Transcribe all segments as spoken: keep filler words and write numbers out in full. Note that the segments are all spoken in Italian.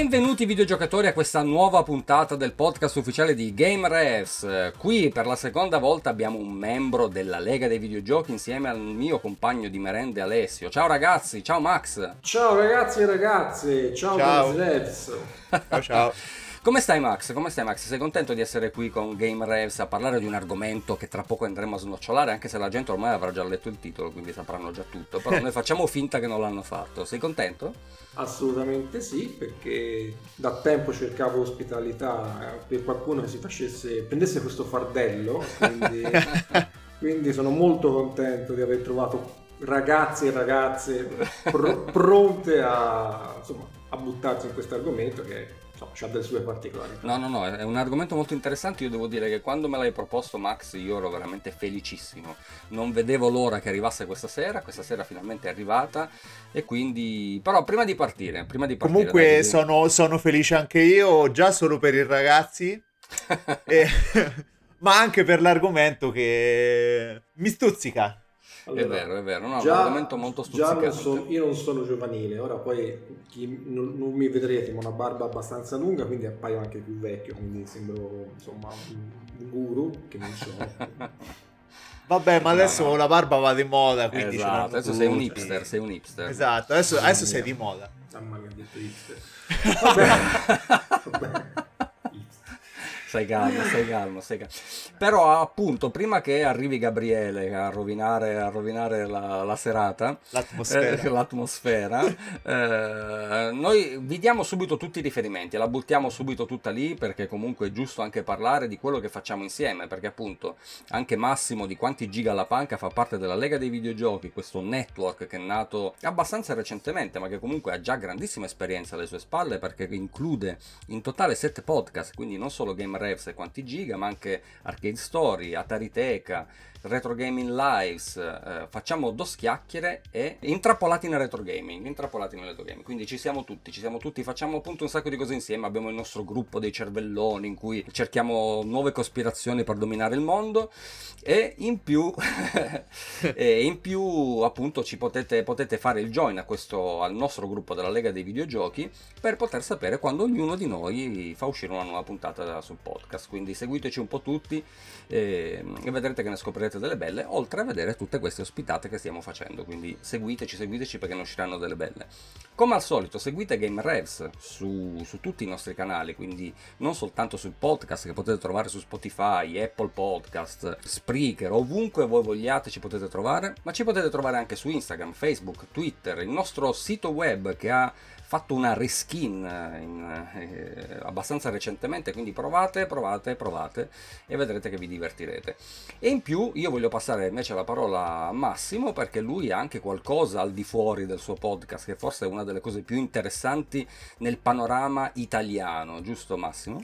Benvenuti videogiocatori a questa nuova puntata del podcast ufficiale di GameRevs. Qui per la seconda volta abbiamo un membro della Lega dei Videogiochi insieme al mio compagno di merende Alessio. Ciao ragazzi, ciao Max. Ciao ragazzi e ragazze, ciao GameRevs. Ciao ciao. Come stai Max? Come stai Max? Sei contento di essere qui con GameRevs a parlare di un argomento che tra poco andremo a snocciolare, anche se la gente ormai avrà già letto il titolo, quindi sapranno già tutto, però noi facciamo finta che non l'hanno fatto. Sei contento? Assolutamente sì, perché da tempo cercavo ospitalità per qualcuno che si facesse, prendesse questo fardello, quindi, quindi sono molto contento di aver trovato ragazzi e ragazze pr- pronte a, insomma, a buttarsi in questo argomento che... No, c'ha delle sue particolarità. No, no, no, è un argomento molto interessante. Io devo dire che quando me l'hai proposto Max io ero veramente felicissimo, non vedevo l'ora che arrivasse questa sera, questa sera finalmente è arrivata e quindi... Però prima di partire, prima di partire comunque dai, sono, sono felice anche io, già solo per i ragazzi, e... ma anche per l'argomento che mi stuzzica. Allora, è vero, è vero, no, già, un argomento molto stuzzicante. Già non sono, io non sono giovanile, ora poi chi, non, non mi vedrete, ma una barba abbastanza lunga, quindi appaio anche più vecchio, quindi sembro insomma un guru che non sono. Vabbè, ma adesso no, no. La barba va di moda, quindi esatto, c'è adesso sei un hipster, sei un hipster. Esatto, adesso, adesso sei di moda. Mamma mia, ha detto hipster. Vabbè. Vabbè. Sei calmo, sei calmo, sei calmo. Però appunto, prima che arrivi Gabriele a rovinare, a rovinare la, la serata, l'atmosfera, eh, l'atmosfera eh, noi vi diamo subito tutti i riferimenti, la buttiamo subito tutta lì, perché comunque è giusto anche parlare di quello che facciamo insieme, perché appunto anche Massimo di Quanti Giga alla Panca fa parte della Lega dei Videogiochi, questo network che è nato abbastanza recentemente, ma che comunque ha già grandissima esperienza alle sue spalle, perché include in totale sette podcast, quindi non solo Game Revs e Quanti Giga, ma anche Arcade Story, Atari Teca, Retro Gaming Lives, eh, facciamo dos chiacchiere e intrappolati nel retro gaming, intrappolati nel retro gaming, quindi ci siamo tutti, ci siamo tutti, facciamo appunto un sacco di cose insieme, abbiamo il nostro gruppo dei cervelloni in cui cerchiamo nuove cospirazioni per dominare il mondo e in più, e in più appunto ci potete, potete fare il join a questo, al nostro gruppo della Lega dei Videogiochi per poter sapere quando ognuno di noi fa uscire una nuova puntata sul podcast, quindi seguiteci un po' tutti e, e vedrete che ne scoprirete delle belle, oltre a vedere tutte queste ospitate che stiamo facendo, quindi seguiteci seguiteci perché ne usciranno delle belle. Come al solito seguite GameRevs su, su tutti i nostri canali, quindi non soltanto sul podcast che potete trovare su Spotify, Apple Podcast, Spreaker, ovunque voi vogliate ci potete trovare, ma ci potete trovare anche su Instagram, Facebook, Twitter, il nostro sito web che ha fatto una reskin in, eh, abbastanza recentemente, quindi provate, provate, provate e vedrete che vi divertirete. E in più io voglio passare invece la parola a Massimo, perché lui ha anche qualcosa al di fuori del suo podcast che forse è una delle cose più interessanti nel panorama italiano, giusto Massimo?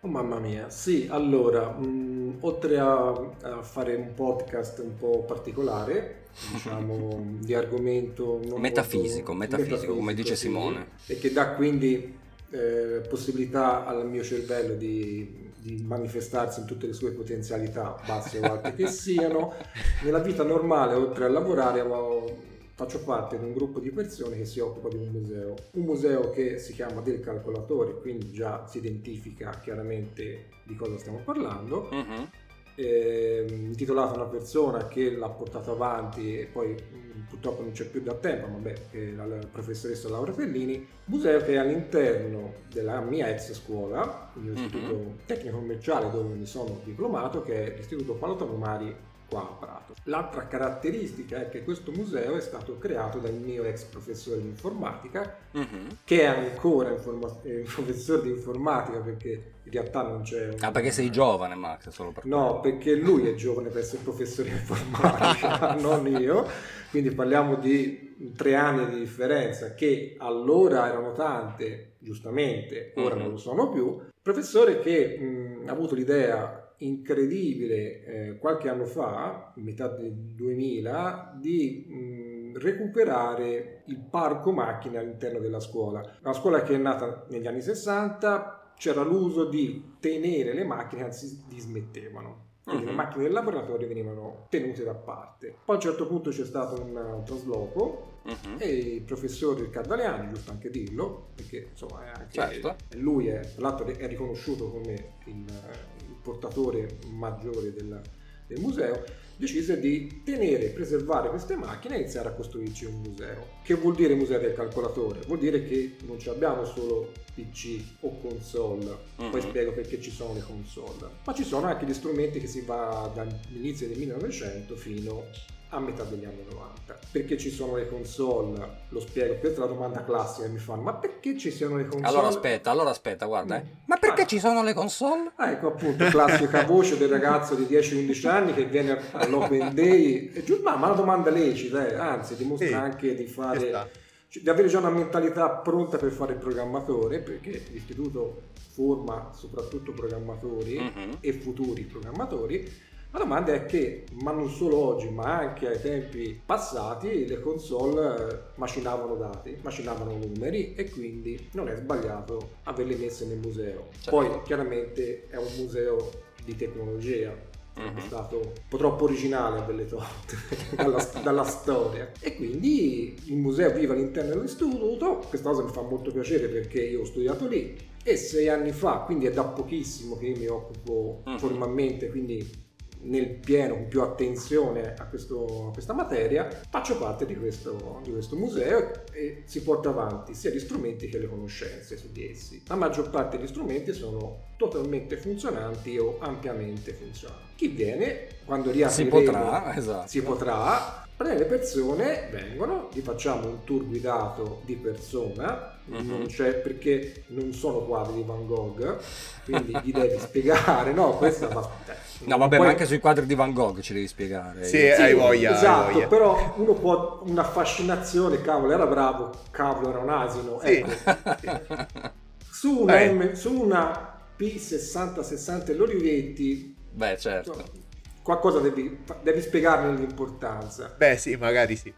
Oh, mamma mia, sì, allora, mh, oltre a, a fare un podcast un po' particolare, diciamo di argomento non metafisico, molto, metafisico, metafisico come dice Simone, e che dà quindi eh, possibilità al mio cervello di, di manifestarsi in tutte le sue potenzialità, basse o alte che siano. Nella vita normale, oltre a lavorare, ho, faccio parte di un gruppo di persone che si occupa di un museo, un museo che si chiama Del Calcolatore, quindi già si identifica chiaramente di cosa stiamo parlando. Mm-hmm. Eh, intitolato a una persona che l'ha portato avanti e poi mh, purtroppo non c'è più da tempo, vabbè, che è la, la professoressa Laura Fellini, museo che è all'interno della mia ex scuola, il mio mm-hmm. istituto tecnico commerciale dove mi sono diplomato, che è l'istituto Palotano Mari qua a Prato. L'altra caratteristica è che questo museo è stato creato dal mio ex professore di informatica, mm-hmm. che è ancora informa- eh, professore di informatica, perché in realtà non c'è... Un... Ah, perché sei giovane, Max, solo per... No, perché lui è giovane per essere professore di informatica, non io. Quindi parliamo di tre anni di differenza, che allora erano tante, giustamente, ora mm-hmm. non lo sono più. Professore che mh, ha avuto l'idea incredibile eh, qualche anno fa, metà del duemila, di mh, recuperare il parco macchine all'interno della scuola. Una scuola che è nata negli anni sessanta, c'era l'uso di tenere le macchine, anzi di smettevano. Quindi le macchine del laboratorio venivano tenute da parte. Poi a un certo punto c'è stato un, un trasloco. Uh-huh. E il professor Riccardo Aliani, giusto anche dirlo, perché insomma anche certo. lui è, tra l'altro è riconosciuto come il, il portatore maggiore del, del museo, decise di tenere e preservare queste macchine e iniziare a costruirci un museo. Che vuol dire museo del calcolatore? Vuol dire che non ci abbiamo solo P C o console, uh-huh. poi spiego perché ci sono le console, ma ci sono anche gli strumenti che si va dall'inizio del millenovecento fino a metà degli anni novanta. Perché ci sono le console? Lo spiego, questa è la domanda classica che mi fanno, ma perché ci siano le console? Allora aspetta, allora aspetta, guarda, mm. eh. ma perché ah. ci sono le console? Ah, ecco appunto, classica voce del ragazzo di dieci undici anni che viene all'Open Day, e giù, ma una domanda lecita, eh. anzi dimostra sì. anche di fare, di avere già una mentalità pronta per fare il programmatore, perché l'istituto forma soprattutto programmatori mm-hmm. e futuri programmatori. La domanda è che, ma non solo oggi, ma anche ai tempi passati, le console macinavano dati, macinavano numeri, e quindi non è sbagliato averle messe nel museo. Certo. Poi chiaramente è un museo di tecnologia, mm-hmm. è stato un po' troppo originale a delle torte dalla, dalla storia. E quindi il museo vive all'interno dell'istituto, questa cosa mi fa molto piacere perché io ho studiato lì, e sei anni fa, quindi è da pochissimo che io mi occupo mm-hmm. formalmente, quindi nel pieno, con più attenzione a, questo, a questa materia, faccio parte di questo, di questo museo, e si porta avanti sia gli strumenti che le conoscenze su di essi. La maggior parte degli strumenti sono totalmente funzionanti o ampiamente funzionanti. Chi viene, quando riapriremo, si potrà, esatto. si potrà le persone vengono, gli facciamo un tour guidato di persona, mm-hmm. non c'è, perché non sono quadri di Van Gogh, quindi gli devi spiegare, no, questa va, no vabbè, puoi... ma anche sui quadri di Van Gogh ci devi spiegare. Sì, sì, hai voglia, esatto, hai voglia. Però uno può, una fascinazione, cavolo era bravo, cavolo era un asino, sì. ecco. Su una, M, su una P sessanta sessanta Olivetti, beh certo, no, qualcosa devi, devi spiegarne l'importanza. Beh sì, magari sì.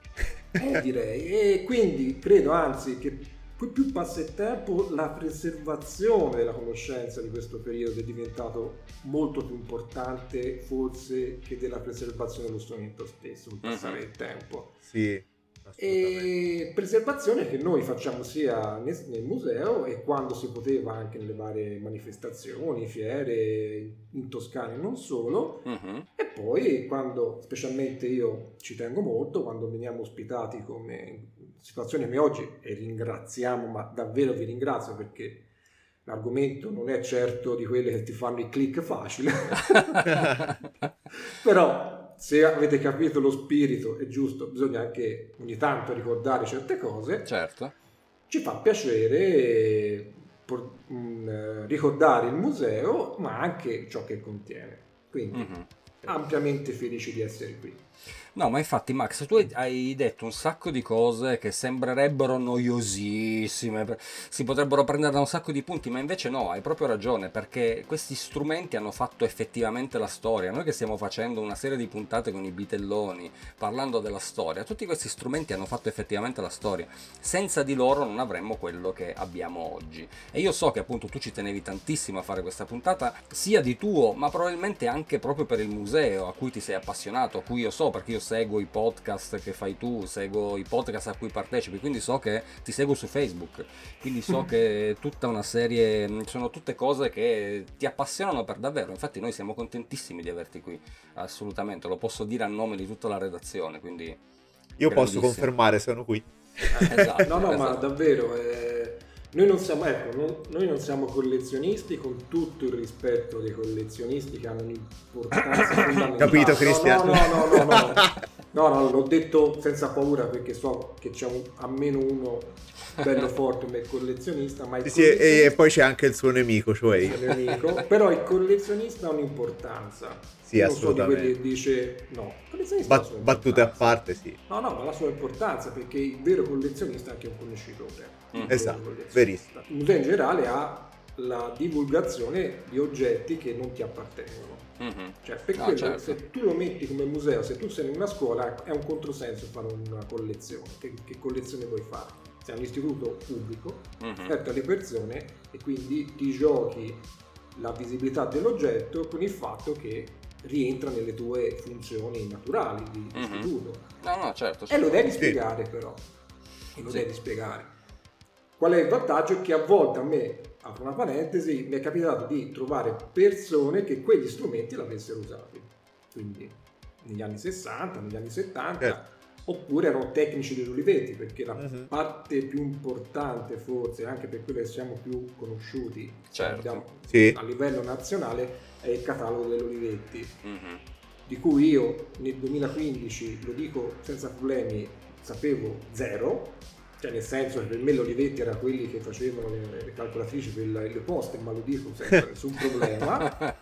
Eh, direi. E quindi credo anzi che più, più passa il tempo, la preservazione della conoscenza di questo periodo è diventato molto più importante forse che della preservazione dello strumento stesso, con passare il tempo. Sì. E preservazione che noi facciamo sia nel, nel museo, e quando si poteva anche nelle varie manifestazioni, fiere in Toscana e non solo, uh-huh. e poi quando, specialmente io ci tengo molto, quando veniamo ospitati come situazione come oggi, e ringraziamo, ma davvero vi ringrazio, perché l'argomento non è certo di quelli che ti fanno il click facile però se avete capito lo spirito, è giusto, bisogna anche ogni tanto ricordare certe cose. Certo. Ci fa piacere por- mh, ricordare il museo, ma anche ciò che contiene. Quindi mm-hmm. ampiamente felici di essere qui. No, ma infatti Max, tu hai detto un sacco di cose che sembrerebbero noiosissime, si potrebbero prendere da un sacco di punti, ma invece no, hai proprio ragione, perché questi strumenti hanno fatto effettivamente la storia. Noi che stiamo facendo una serie di puntate con i bitelloni, parlando della storia, tutti questi strumenti hanno fatto effettivamente la storia, senza di loro non avremmo quello che abbiamo oggi. E io so che appunto tu ci tenevi tantissimo a fare questa puntata, sia di tuo, ma probabilmente anche proprio per il museo, a cui ti sei appassionato, a cui io so, perché io seguo i podcast che fai tu, seguo i podcast a cui partecipi, quindi so che ti seguo su Facebook, quindi so che tutta una serie, sono tutte cose che ti appassionano per davvero. Infatti noi siamo contentissimi di averti qui, assolutamente, lo posso dire a nome di tutta la redazione, quindi io posso confermare, sono qui. Esatto, no no esatto. Ma davvero eh, noi non siamo, ecco, non, noi non siamo collezionisti, con tutto il rispetto dei collezionisti che hanno un'importanza fondamentale. Capito Cristiano? No no no no, no, no, no, no, l'ho detto senza paura, perché so che c'è un, almeno uno bello forte come collezionista, ma il sì, collezionista... Sì, e poi c'è anche il suo nemico, cioè io. Il nemico, però il collezionista ha un'importanza. Sì, io assolutamente. Non so di quelli che dice no, il collezionista ba- ha la sua battute a parte, sì. No, no, ma la sua importanza, perché il vero collezionista è anche un conoscitore. Mm. Esatto, verissimo. Il museo in generale ha la divulgazione di oggetti che non ti appartengono. Mm-hmm. Cioè, per no, quello, certo. se tu lo metti come museo, se tu sei in una scuola, è un controsenso fare una collezione. Che, che collezione vuoi fare? Sei un istituto pubblico, mm-hmm. aperto alle persone, e quindi ti giochi la visibilità dell'oggetto con il fatto che rientra nelle tue funzioni naturali di mm-hmm. studio. No, no, certo. E lo devi spiegare però. E lo sì. devi spiegare. Qual è il vantaggio? Che a volte a me, apro una parentesi, mi è capitato di trovare persone che quegli strumenti l'avessero usati. Quindi negli anni sessanta, negli anni settanta, eh. oppure erano tecnici degli Olivetti, perché la uh-huh. parte più importante forse, anche per quello che siamo più conosciuti certo. diciamo, sì. a livello nazionale, è il catalogo degli Olivetti, uh-huh. di cui io nel duemilaquindici, lo dico senza problemi, sapevo zero. Cioè, nel senso che per me l'Olivetti era quelli che facevano le calcolatrici per le poste, ma lo dico senza nessun problema.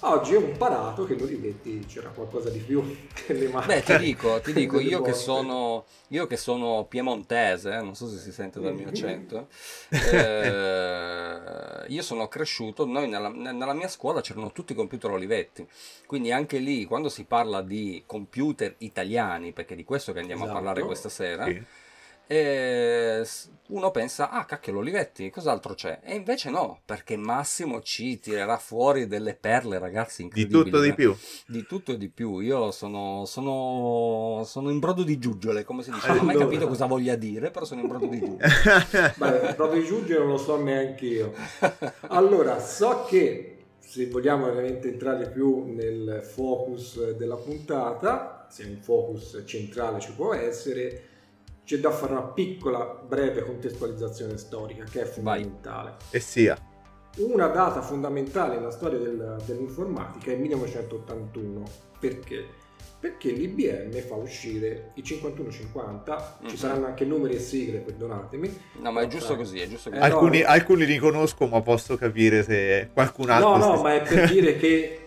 Oggi ho imparato che l'Olivetti c'era qualcosa di più che le macchine. Beh, ti dico, ti dico io, che sono, io che sono piemontese, eh, non so se si sente dal mio accento, eh, io sono cresciuto, noi nella, nella mia scuola c'erano tutti i computer Olivetti, quindi anche lì quando si parla di computer italiani, perché di questo che andiamo esatto. a parlare questa sera, sì. E uno pensa, ah cacchio l'Olivetti, cos'altro c'è? E invece no, perché Massimo ci tirerà fuori delle perle, ragazzi, incredibili. Di tutto e di più. Di tutto e di più, io sono, sono, sono in brodo di giuggiole, come si dice, non ho mai capito cosa voglia dire, però sono in brodo di giuggiole. Beh, brodo di giuggiole non lo so neanche io. Allora, so che se vogliamo veramente entrare più nel focus della puntata, se un focus centrale ci può essere, c'è da fare una piccola breve contestualizzazione storica che è fondamentale. Vai. E sia una data fondamentale nella storia del, dell'informatica è il millenovecentottantuno. Perché? Perché l'I B M fa uscire i cinquantuno cinquanta, mm-hmm. ci saranno anche numeri e sigle, perdonatemi. No, ma è giusto così, è giusto così. Eh, alcuni, no, alcuni li conosco, ma posso capire se qualcun altro. No, no, sta... ma è per dire che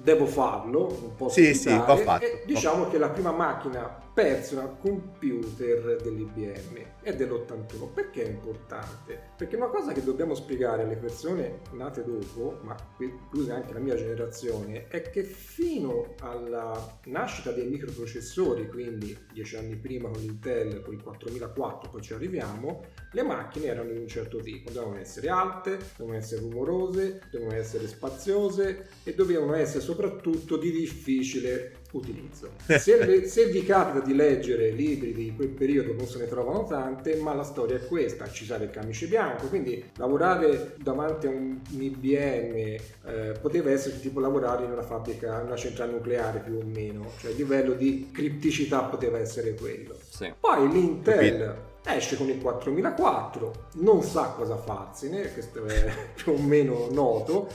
devo farlo, non posso sì, sì, va fatto. E diciamo che la prima macchina personal computer dell'I B M è dell'ottantuno. Perché è importante? Perché una cosa che dobbiamo spiegare alle persone nate dopo, ma inclusa anche la mia generazione, è che fino alla nascita dei microprocessori, quindi dieci anni prima con l'Intel, poi il quattromilaquattro, poi ci arriviamo, le macchine erano di un certo tipo, dovevano essere alte, dovevano essere rumorose, dovevano essere spaziose e dovevano essere soprattutto di difficile utilizzo. Se, le, se vi capita di leggere libri di quel periodo non se ne trovano tante, ma la storia è questa, ci sarà il camice bianco, quindi lavorare davanti a un, un I B M eh, poteva essere tipo lavorare in una fabbrica, in una centrale nucleare più o meno, cioè il livello di cripticità poteva essere quello. Sì. Poi l'Intel esce con il quattromilaquattro, non sa cosa farsene, questo è più o meno noto.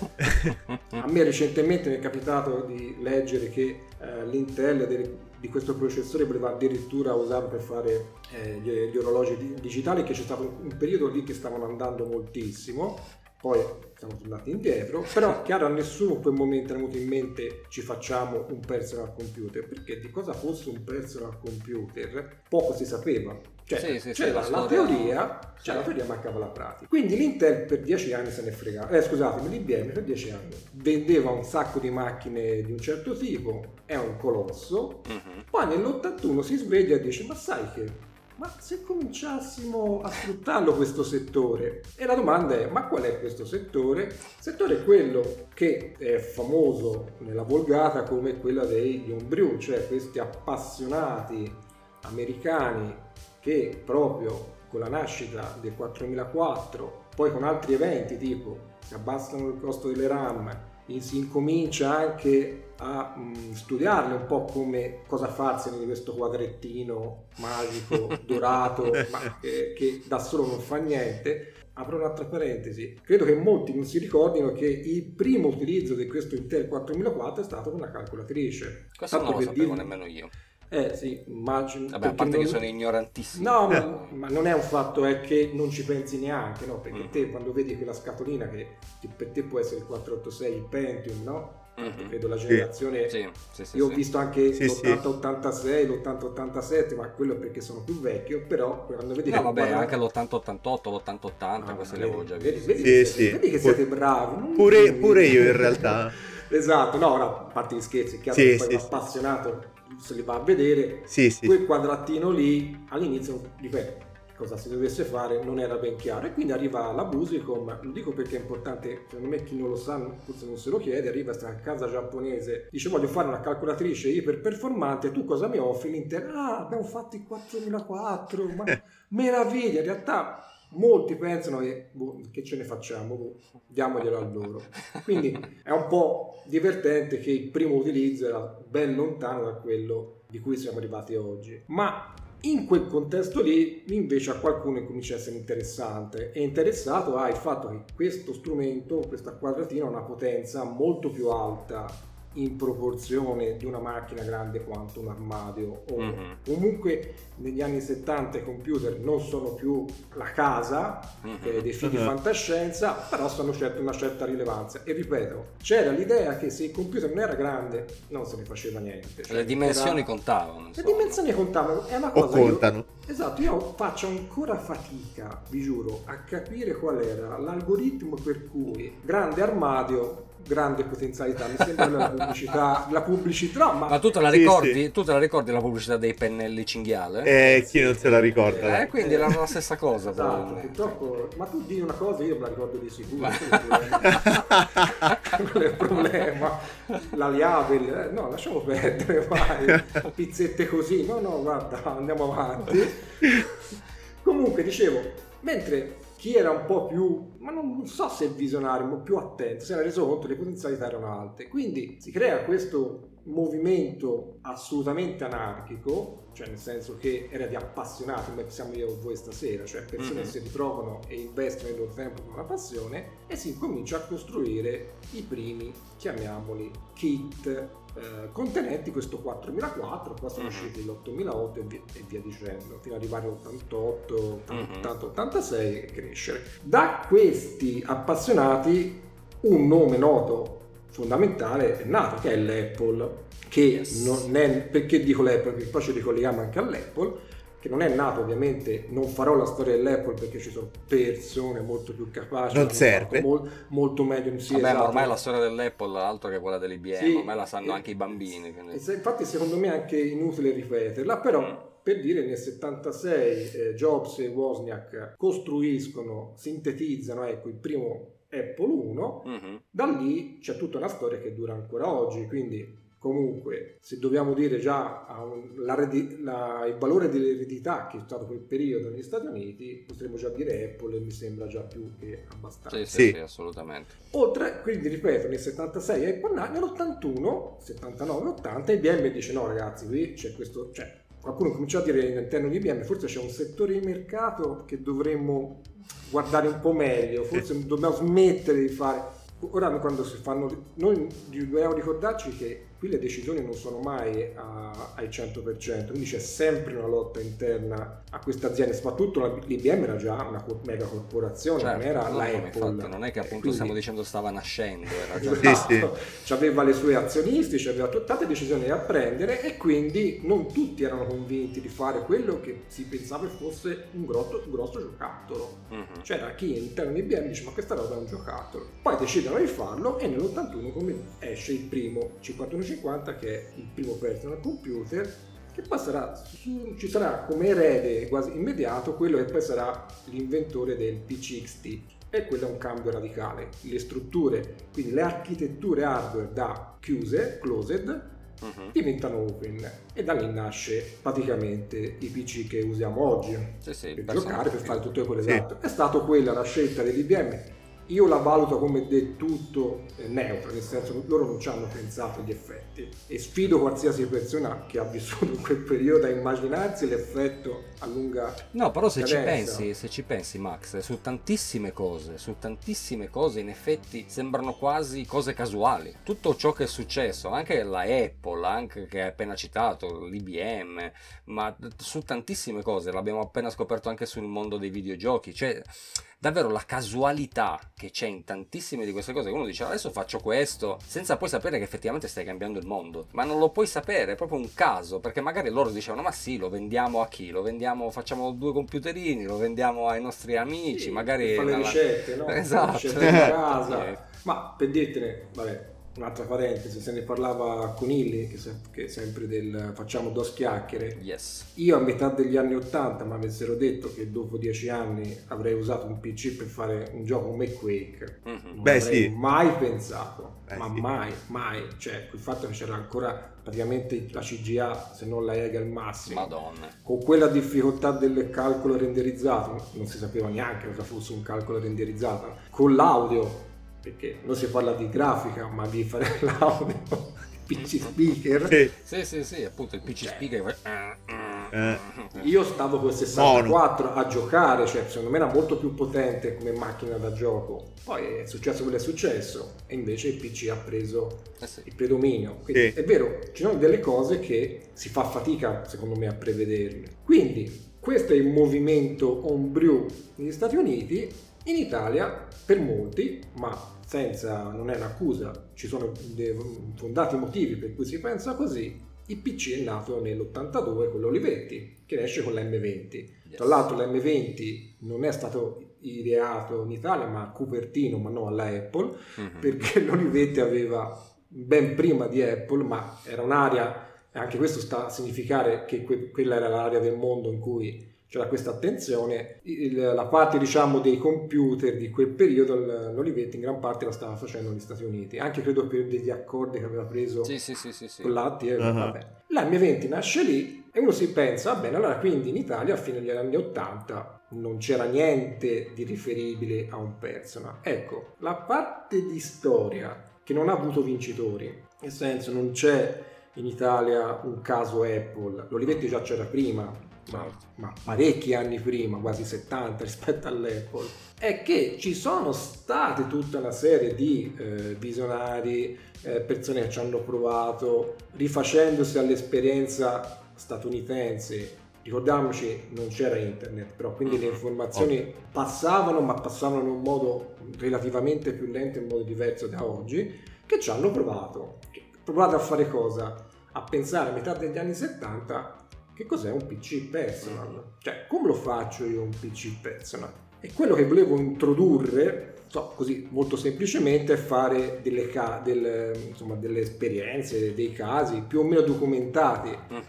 A me recentemente mi è capitato di leggere che eh, l'Intel delle, di questo processore voleva addirittura usarlo per fare eh, gli, gli orologi di, digitali, che c'è stato un periodo lì che stavano andando moltissimo, poi siamo tornati indietro, però chiaro a nessuno in quel momento è venuto in mente ci facciamo un personal computer, perché di cosa fosse un personal computer poco si sapeva. Cioè, sì, sì, c'era sì, la, la teoria, c'era cioè, la teoria mancava la pratica. Quindi l'Intel per dieci anni se ne fregava. Eh, scusatemi, l'I B M per dieci anni vendeva un sacco di macchine di un certo tipo, è un colosso. Mm-hmm. Poi nell'ottantuno si sveglia e dice: ma sai che? Ma se cominciassimo a sfruttarlo questo settore? E la domanda è: ma qual è questo settore? Il settore è quello che è famoso nella volgata come quella degli homebrew, cioè questi appassionati americani che proprio con la nascita del quattromilaquattro, poi con altri eventi tipo si abbassano il costo delle RAM, si incomincia anche a mh, studiarle un po' come cosa farsene di questo quadrettino magico, dorato, ma che, che da solo non fa niente. Apro un'altra parentesi, credo che molti non si ricordino che il primo utilizzo di questo Intel quattromilaquattro è stato con una calcolatrice. Questo tanto non lo per sapevo dire... nemmeno io. Eh sì, immagino. Vabbè, a parte non... che sono ignorantissimo. No, ma, ma non è un fatto è che non ci pensi neanche, no? Perché mm-hmm. te quando vedi quella scatolina che per te può essere il quattro otto sei, il Pentium, no? Mm-hmm. Credo la generazione. Sì. Sì, sì, io sì, ho visto anche sì, l'ottanta ottantasei, sì. l'ottanta ottantasette, ma quello è perché sono più vecchio, però quando vedi no, che vabbè, guarda... anche l'ottanta ottantotto, l'ottanta ottanta, ah, queste le avevo già viste. Vedi, vedi, sì, vedi, sì. vedi che siete Pu- bravi. Pure, pure io in realtà. Esatto, no, no, a parte gli scherzi, è chiaro sì, che poi sì, appassionato. Se li va a vedere sì, sì. Quel quadratino lì all'inizio, ripeto, cosa si dovesse fare non era ben chiaro, e quindi arriva la Busicom, lo dico perché è importante, secondo me chi non lo sa forse non se lo chiede, arriva questa casa giapponese, dice voglio fare una calcolatrice iperperformante, tu cosa mi offri? L'Inter, ah abbiamo fatto i quattromilaquattrocento, ma meraviglia, in realtà molti pensano che, boh, che ce ne facciamo, boh, diamoglielo a loro. Quindi è un po' divertente che il primo utilizzo era ben lontano da quello di cui siamo arrivati oggi, ma in quel contesto lì invece a qualcuno incomincia a essere interessante, è interessato al fatto che questo strumento, questa quadratina ha una potenza molto più alta in proporzione di una macchina grande quanto un armadio o mm-hmm. comunque negli anni settanta i computer non sono più la casa mm-hmm. eh, dei film di mm-hmm. fantascienza, però hanno certo una certa rilevanza, e ripeto c'era l'idea che se il computer non era grande non se ne faceva niente, cioè, le dimensioni era... contavano insomma. le dimensioni contavano è una cosa o contano io... esatto, io faccio ancora fatica, vi giuro, a capire qual era l'algoritmo per cui grande armadio grande potenzialità, mi sembra la pubblicità, la pubblicità ma... ma tu te la ricordi? Sì, sì. Tu te la ricordi la pubblicità dei pennelli cinghiale? Eh, chi sì. non se la ricorda? Eh, eh. Quindi è la stessa cosa. Esatto, purtroppo... Ma tu dici una cosa io me la ricordo di sicuro. Quello è il problema. La liabel, eh, no, lasciamo perdere, vai. Pizzette così, no, no, guarda, andiamo avanti. Comunque, dicevo, mentre chi era un po' più, ma non so se visionario, ma più attento, si era reso conto che le potenzialità erano alte. Quindi si crea questo movimento assolutamente anarchico, cioè nel senso che era di appassionati, come siamo io e voi stasera, cioè persone mm-hmm. che si ritrovano e investono il loro tempo con una passione, e si comincia a costruire i primi, chiamiamoli, kit eh, contenenti questo quattromilaquattrocento, poi sono usciti l'ottomilaotto e via, e via dicendo, fino ad arrivare all'ottantotto, ottanta ottantasei mm-hmm. e crescere. Da questi appassionati un nome noto fondamentale è nato, che è l'Apple, che yes. non è, perché dico l'Apple? Perché poi ci ricolleghiamo anche all'Apple, che non è nato ovviamente, non farò la storia dell'Apple perché ci sono persone molto più capaci, non serve molto, molto meglio sì, vabbè, esatto. Ma ormai la storia dell'Apple altro che quella dell'I B M, sì, ormai la sanno e, anche i bambini, quindi. Se, infatti secondo me è anche inutile ripeterla, però mm. per dire nel settantasei eh, Jobs e Wozniak costruiscono, sintetizzano ecco il primo Apple uno, uh-huh. da lì c'è tutta una storia che dura ancora oggi, quindi comunque se dobbiamo dire già la redi- la, il valore dell'eredità che è stato quel periodo negli Stati Uniti, potremmo già dire Apple, e mi sembra già più che abbastanza. Sì, sì, sì. Sì, assolutamente. Oltre, quindi ripeto, nel settantasei Apple, nell'ottantuno, settantanove, ottanta I B M dice no ragazzi, qui c'è questo, cioè qualcuno cominciò a dire all'interno di I B M forse c'è un settore di mercato che dovremmo guardare un po' meglio, forse dobbiamo smettere di fare. Ora quando si fanno, noi dobbiamo ricordarci che qui le decisioni non sono mai a, al cento per cento, quindi c'è sempre una lotta interna a questa azienda, soprattutto la, l'I B M era già una mega corporazione, certo, non era la Apple, fatto, non è che appunto quindi, stiamo dicendo stava nascendo, era già esatto, sì, sì. Aveva le sue azionisti, c'aveva tante decisioni da prendere, e quindi non tutti erano convinti di fare quello che si pensava fosse un grosso, un grosso giocattolo, mm-hmm. c'era chi all'interno di I B M dice ma questa roba è un giocattolo, poi decide di farlo, e nell'ottantuno come esce il primo cinquantuno cinquanta, che è il primo personal computer, che poi sarà, ci sarà come erede quasi immediato quello che poi sarà l'inventore del P C X T, e quello è un cambio radicale, le strutture, quindi le architetture hardware da chiuse, closed, Uh-huh. diventano open, e da lì nasce praticamente i P C che usiamo oggi, sì, sì, per giocare, per fare tutte quelle sì. Esatto, è stata quella la scelta dell'I B M. Io la valuto come del tutto neutra, nel senso che loro non ci hanno pensato gli effetti, e sfido qualsiasi persona che ha vissuto in quel periodo a immaginarsi l'effetto a lunga no, però se cadenza. ci pensi, se ci pensi Max, su tantissime cose, su tantissime cose in effetti sembrano quasi cose casuali. Tutto ciò che è successo, anche la Apple, anche che hai appena citato, l'I B M, ma su tantissime cose, l'abbiamo appena scoperto anche sul mondo dei videogiochi, cioè davvero la casualità che c'è in tantissime di queste cose, uno dice adesso faccio questo senza poi sapere che effettivamente stai cambiando il mondo, ma non lo puoi sapere, è proprio un caso, perché magari loro dicevano ma sì, lo vendiamo a chi? Lo vendiamo, facciamo due computerini, lo vendiamo ai nostri amici, sì, magari fa le ricette, no? Esatto, ricette di casa. Ma per dirtene, vabbè, un'altra parentesi, se ne parlava con Illy, che, se, che sempre del facciamo dos chiacchiere. Yes. Io a metà degli anni ottanta mi avessero detto che dopo dieci anni avrei usato un P C per fare un gioco come Quake. Mm-hmm. Non Beh, avrei sì. mai pensato, Beh, ma sì. mai, mai. Cioè, il fatto che c'era ancora praticamente la C G A, se non la E G A al massimo. Madonna. Con quella difficoltà del calcolo renderizzato, non si sapeva neanche cosa fosse un calcolo renderizzato. Con l'audio, perché non si parla di grafica ma di fare l'audio, P C speaker. Sì, sì, sì, sì, appunto il P C speaker. Eh. Io stavo col sessantaquattro a giocare, cioè secondo me era molto più potente come macchina da gioco. Poi è successo quello che è successo e invece il P C ha preso eh sì. il predominio. Quindi sì. è vero, ci sono delle cose che si fa fatica secondo me a prevederle. Quindi questo è il movimento homebrew negli Stati Uniti. In Italia, per molti, ma senza, non è un'accusa, ci sono fondati motivi per cui si pensa così, il P C è nato nell'ottantadue con l'Olivetti, che esce con la M venti. Yes. Tra l'altro la M venti non è stato ideato in Italia, ma a Cupertino, ma no alla Apple, mm-hmm. perché l'Olivetti aveva ben prima di Apple, ma era un'area, anche questo sta a significare che que- quella era l'area del mondo in cui c'era questa attenzione, il, la parte diciamo dei computer di quel periodo l'Olivetti in gran parte la stava facendo negli Stati Uniti, anche credo per degli accordi che aveva preso sì, sì, sì, sì, sì. con l'A T I, uh-huh. vabbè. La M venti nasce lì e uno si pensa, va bene, allora quindi in Italia a fine degli anni ottanta non c'era niente di riferibile a un personal. Ecco, la parte di storia che non ha avuto vincitori, nel senso non c'è in Italia un caso Apple, l'Olivetti già c'era prima, Ma, ma parecchi anni prima, quasi settanta rispetto all'Apple, è che ci sono state tutta una serie di eh, visionari, eh, persone che ci hanno provato rifacendosi all'esperienza statunitense. Ricordiamoci, non c'era internet, però quindi le informazioni passavano, ma passavano in un modo relativamente più lento, in un modo diverso da oggi, che ci hanno provato. Provate a fare cosa? A pensare a metà degli anni settanta che cos'è un P C personal? Cioè, come lo faccio io un P C personal? E quello che volevo introdurre, so, così molto semplicemente, è fare delle, ca- del, insomma, delle esperienze, dei casi più o meno documentati. Uh-huh.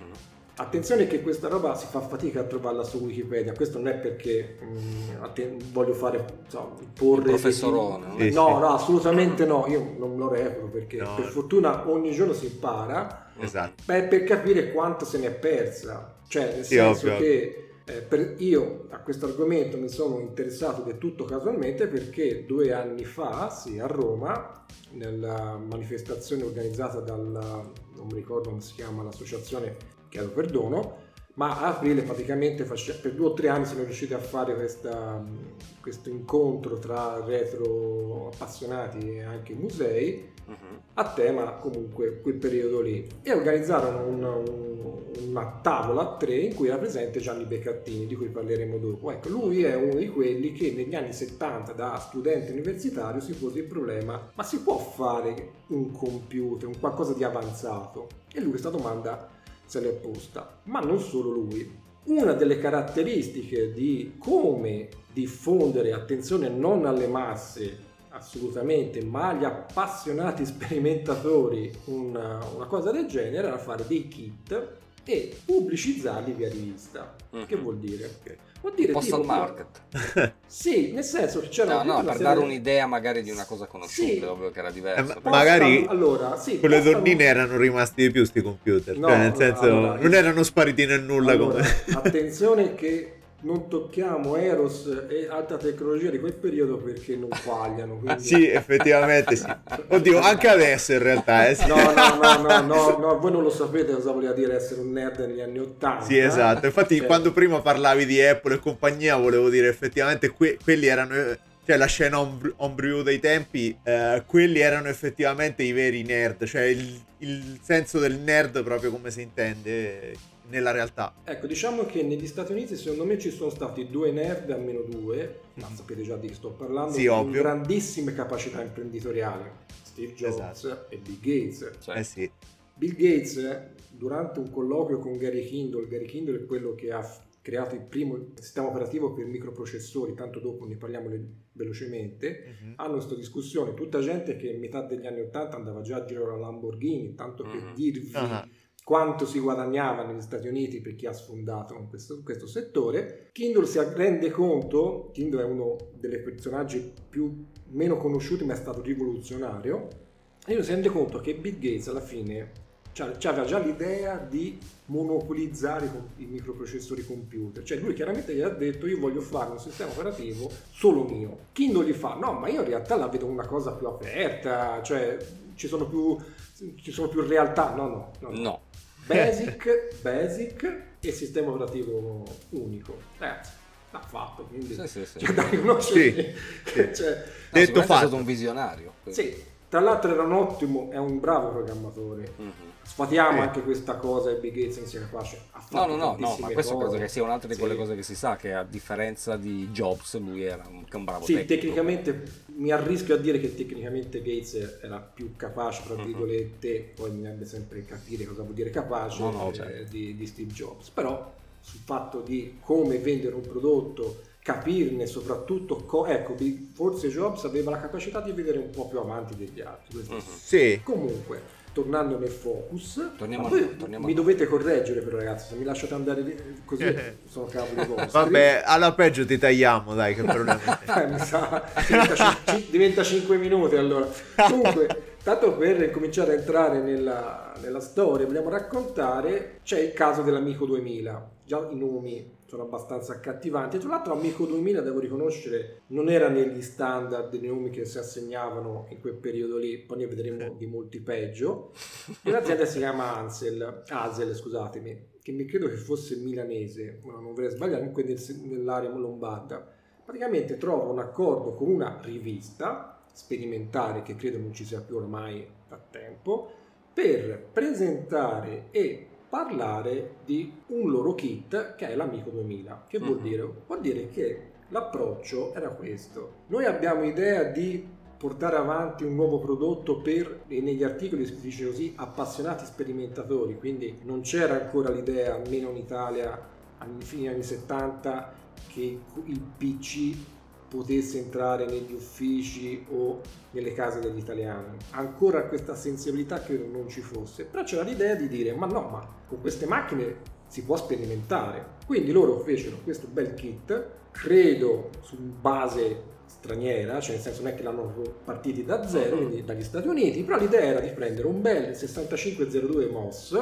Attenzione che questa roba si fa fatica a trovarla su Wikipedia, questo non è perché mh, atten- voglio fare, so, porre... Il professorone. Dei... Sì, no, sì. no, assolutamente no, io non lo reputo perché no. per fortuna ogni giorno si impara. Esatto. Beh, per capire quanto se ne è persa, cioè nel sì, senso ovvio. che eh, per, io a questo argomento mi sono interessato del tutto casualmente perché due anni fa, sì, a Roma, nella manifestazione organizzata dalla, non mi ricordo come si chiama l'associazione, chiedo perdono, ma a aprile praticamente face, per due o tre anni sono riusciti a fare questa, questo incontro tra retro appassionati e anche musei a tema comunque quel periodo lì, e organizzarono una, una tavola a tre in cui era presente Gianni Beccattini, di cui parleremo dopo. Ecco, lui è uno di quelli che negli anni settanta da studente universitario si pose il problema: ma si può fare un computer, un qualcosa di avanzato? E lui questa domanda se l'è posta, ma non solo lui. Una delle caratteristiche di come diffondere, attenzione non alle masse assolutamente, ma agli appassionati sperimentatori, una, una cosa del genere, era fare dei kit e pubblicizzarli via rivista. Mm-hmm. Che vuol dire? Vuol dire postal market. Sì, nel senso che c'era... No, no, per dare un'idea magari di una cosa conosciuta, sì. ovvio che era diverso. Eh, ma magari allora, sì, con le tornine non... erano rimasti di più sti computer, no, cioè nel senso allora, non erano spariti nel nulla. Allora, come... attenzione che non tocchiamo Eros e alta tecnologia di quel periodo perché non quagliano, quindi... Sì, effettivamente sì. Oddio, anche adesso in realtà eh. no, no, no, no, no, no, voi non lo sapete cosa voleva dire essere un nerd negli anni ottanta. Sì, esatto, infatti cioè... quando prima parlavi di Apple e compagnia volevo dire effettivamente que- quelli erano, cioè la scena homebrew dei tempi, eh, quelli erano effettivamente i veri nerd, cioè il, il senso del nerd proprio come si intende nella realtà. Ecco, diciamo che negli Stati Uniti secondo me ci sono stati due nerd, almeno due, ma sapete già di chi sto parlando, sì, con ovvio. grandissime capacità imprenditoriali, Steve Jobs esatto. e Bill Gates. Cioè, eh sì. Bill Gates, durante un colloquio con Gary Kildall, Gary Kildall è quello che ha creato il primo sistema operativo per microprocessori, tanto dopo ne parliamo velocemente, uh-huh. hanno questa discussione, tutta gente che a metà degli anni ottanta andava già a girare la Lamborghini, tanto uh-huh. per dirvi uh-huh. quanto si guadagnava negli Stati Uniti per chi ha sfondato in questo, in questo settore. Kildall si rende conto, Kildall è uno dei personaggi più meno conosciuti ma è stato rivoluzionario, e lui si rende conto che Bill Gates alla fine c'aveva già l'idea di monopolizzare i microprocessori computer, cioè lui chiaramente gli ha detto io voglio fare un sistema operativo solo mio. Kildall gli fa no, ma io in realtà la vedo una cosa più aperta, cioè ci sono più, ci sono più realtà, no no no, no. no. Basic, basic e sistema operativo unico, ragazzi. L'ha fatto, quindi sì, sì, sì. Cioè, dai, no, sì, cioè, sì. Cioè, no, detto fatto. È stato un visionario. Sì. Tra l'altro era un ottimo, è un bravo programmatore. Mm-hmm. Sfatiamo eh. anche questa cosa, e Bill Gates non sia capace. Ha fatto no, no, no, no, ma questo cose. Credo che sia un'altra di sì. quelle cose che si sa, che a differenza di Jobs lui era un, un bravo sì, tecnico. Sì, tecnicamente, mi arrischio a dire che tecnicamente Gates era più capace, tra virgolette, mm-hmm. poi mi abbia sempre capire cosa vuol dire capace, no, no, eh, certo. di, di Steve Jobs. Però sul fatto di come vendere un prodotto, capirne soprattutto, co- ecco, forse Jobs aveva la capacità di vedere un po' più avanti degli altri. Uh-huh. Sì. Comunque, tornando nel focus, torniamo poi, a, torniamo mi a... dovete correggere però ragazzi, se mi lasciate andare così sono cavoli vostri. Vabbè, alla peggio ti tagliamo, dai, che problema è. eh, mi sa, diventa cinque minuti allora. Comunque, tanto per cominciare a entrare nella, nella storia, vogliamo raccontare, c'è il caso dell'Amico duemila, già i nomi sono abbastanza accattivanti. Tra l'altro Amico duemila, devo riconoscere, non era negli standard dei nomi che si assegnavano in quel periodo lì, poi ne vedremo di molti peggio. E l'azienda si chiama Ansel, Asel, scusatemi, che mi credo che fosse milanese, ma non vorrei sbagliare, comunque nell'area lombarda. Praticamente trova un accordo con una rivista sperimentale, che credo non ci sia più ormai da tempo, per presentare e parlare di un loro kit che è l'Amico duemila. Che vuol dire? Vuol dire che l'approccio era questo: noi abbiamo idea di portare avanti un nuovo prodotto per, e negli articoli si dice così, appassionati sperimentatori, quindi non c'era ancora l'idea, almeno in Italia alla fine degli anni settanta, che il P C potesse entrare negli uffici o nelle case degli italiani. Ancora questa sensibilità credo non ci fosse, però c'era l'idea di dire ma no, ma con queste macchine si può sperimentare. Quindi loro fecero questo bel kit, credo su base straniera, cioè nel senso non è che l'hanno partiti da zero, quindi dagli Stati Uniti, però l'idea era di prendere un bel sessantacinque zero due M O S,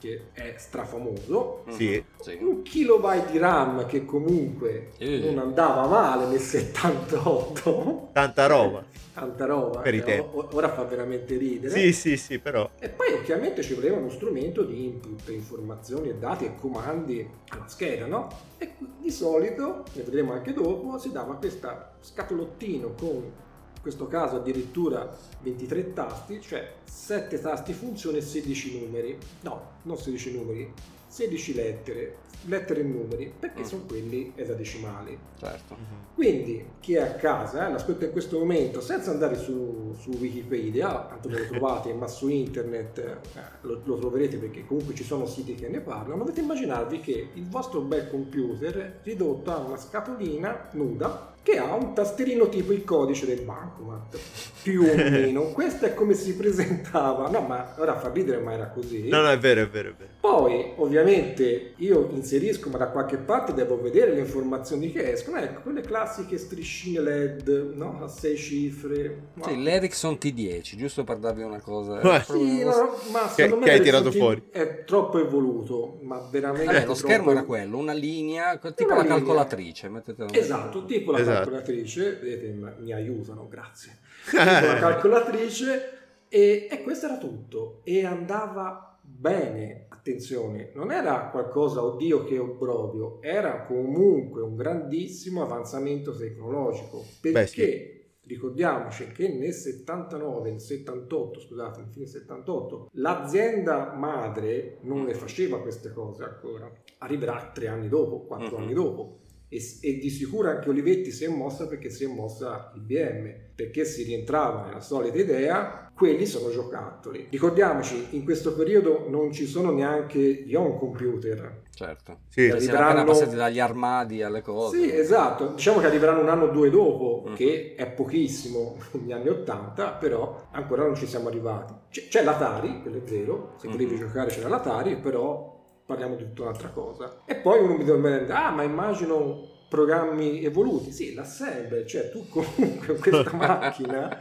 che è strafamoso, sì, sì. un kilobyte di RAM che comunque sì. non andava male nel settantotto, tanta roba, tanta roba, per i tempi. Ora fa veramente ridere, sì sì sì però, e poi ovviamente ci voleva uno strumento di input, informazioni e dati e comandi alla scheda, no? E di solito, ne vedremo anche dopo, si dava questa scatolottino con, in questo caso addirittura ventitré tasti, cioè sette tasti funzione e sedici numeri, no, non sedici numeri, sedici lettere, lettere e numeri, perché mm. sono quelli esadecimali. Certo. Mm-hmm. Quindi chi è a casa, eh, l'ascolta in questo momento, senza andare su, su Wikipedia, tanto lo trovate, ma su internet eh, lo, lo troverete, perché comunque ci sono siti che ne parlano, dovete immaginarvi che il vostro bel computer ridotto a una scatolina nuda che ha un tasterino tipo il codice del bancomat, più o meno. Questo è come si presentava. No, ma ora fa ridere, ma era così. No, no, è vero, è vero, è vero. Poi, ovviamente, io inserisco, ma da qualche parte devo vedere le informazioni che escono. Ecco, quelle classiche striscine L E D, no? A sei cifre. No. Sì, l'Ericsson T dieci, giusto per darvi una cosa. Ma, sì, no, ma secondo che, me che hai tirato fuori è troppo evoluto, ma veramente. Vabbè, lo schermo troppo... era quello, una linea, tipo una la linea. calcolatrice. Esatto, tipo la esatto. calcolatrice, vedete, mi aiutano, grazie. La calcolatrice e, e questo era tutto e andava bene. Attenzione, non era qualcosa oddio che obbrobio, era comunque un grandissimo avanzamento tecnologico, perché Beh, sì. ricordiamoci che nel settantanove, nel settantotto, scusate, nel fine settantotto, l'azienda madre non le faceva queste cose ancora, arriverà tre anni dopo, quattro mm-hmm. anni dopo. e, e di sicuro anche Olivetti si è mossa perché si è mossa I B M, perché si rientrava nella solita idea, quelli sono giocattoli. Ricordiamoci, in questo periodo non ci sono neanche gli home computer. Certo, sì, cioè, si era appena passati dagli armadi alle cose. Sì, esatto, diciamo che arriveranno un anno o due dopo, mm-hmm. che è pochissimo negli anni ottanta, però ancora non ci siamo arrivati. C'è, c'è l'Atari, quello è vero, se volevi mm-hmm. giocare c'era l'Atari, però parliamo di tutta un'altra cosa. E poi uno mi domanda, ah ma immagino programmi evoluti, sì, l'assembler, cioè tu comunque questa macchina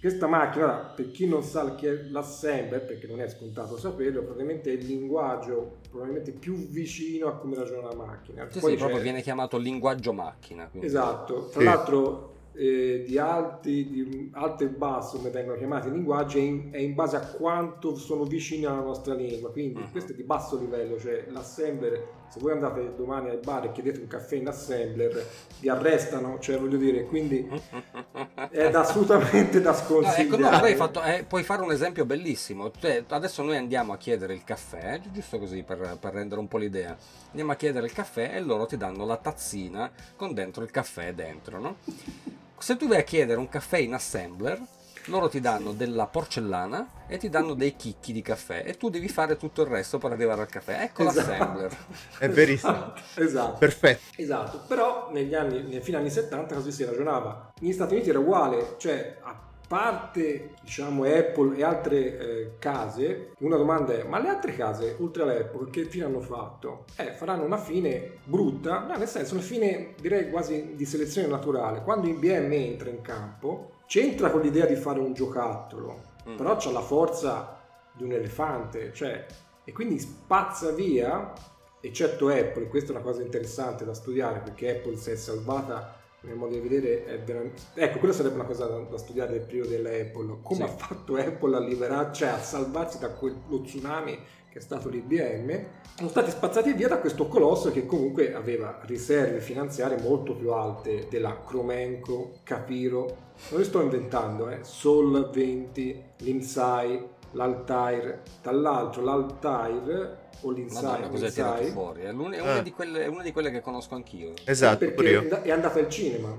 questa macchina, per chi non sa che è l'assembler, perché non è scontato saperlo, praticamente è il linguaggio probabilmente più vicino a come ragiona la macchina. Sì, poi sì, proprio viene chiamato linguaggio macchina, quindi. Esatto, tra sì. l'altro eh, di alti di alto e basso come vengono chiamati i linguaggi è in, è in base a quanto sono vicini alla nostra lingua, quindi uh-huh. questo è di basso livello, cioè l'assembler. Se voi andate domani al bar e chiedete un caffè in assembler, vi arrestano, cioè voglio dire, quindi è da assolutamente da sconsigliare. No, ecco, no, hai fatto, eh, puoi fare un esempio bellissimo. Cioè, adesso noi andiamo a chiedere il caffè, giusto così per, per rendere un po' l'idea, andiamo a chiedere il caffè e loro ti danno la tazzina con dentro il caffè dentro, no? Se tu vai a chiedere un caffè in assembler, loro ti danno della porcellana e ti danno dei chicchi di caffè e tu devi fare tutto il resto per arrivare al caffè. Ecco, esatto. L'assembler è verissimo, esatto, perfetto, esatto. Però negli anni, nel fine anni settanta così si ragionava. Negli Stati Uniti era uguale, cioè a parte diciamo Apple e altre eh, case. Una domanda è, ma le altre case oltre all'Apple che fine hanno fatto? Eh, faranno una fine brutta, no, nel senso una fine direi quasi di selezione naturale. Quando I B M entra in campo, c'entra con l'idea di fare un giocattolo, mm. però c'ha la forza di un elefante, cioè, e quindi spazza via, eccetto Apple. Questa è una cosa interessante da studiare, perché Apple si è salvata, nel modo di vedere, è veramente... ecco, quella sarebbe una cosa da, da studiare del periodo dell'Apple, come sì. ha fatto Apple a liberare, cioè a salvarsi da quello tsunami che è stato l'I B M. Sono stati spazzati via da questo colosso che comunque aveva riserve finanziarie molto più alte della Cromenco, Capiro, non le sto inventando, eh. Sol venti, l'Insai, l'Altair, dall'altro l'Altair o l'Insai, l'Insai. Fuori? È, l'una, è, una ah. di quelle, è una di quelle che conosco anch'io. Esatto, eh, perché io. È andata al cinema,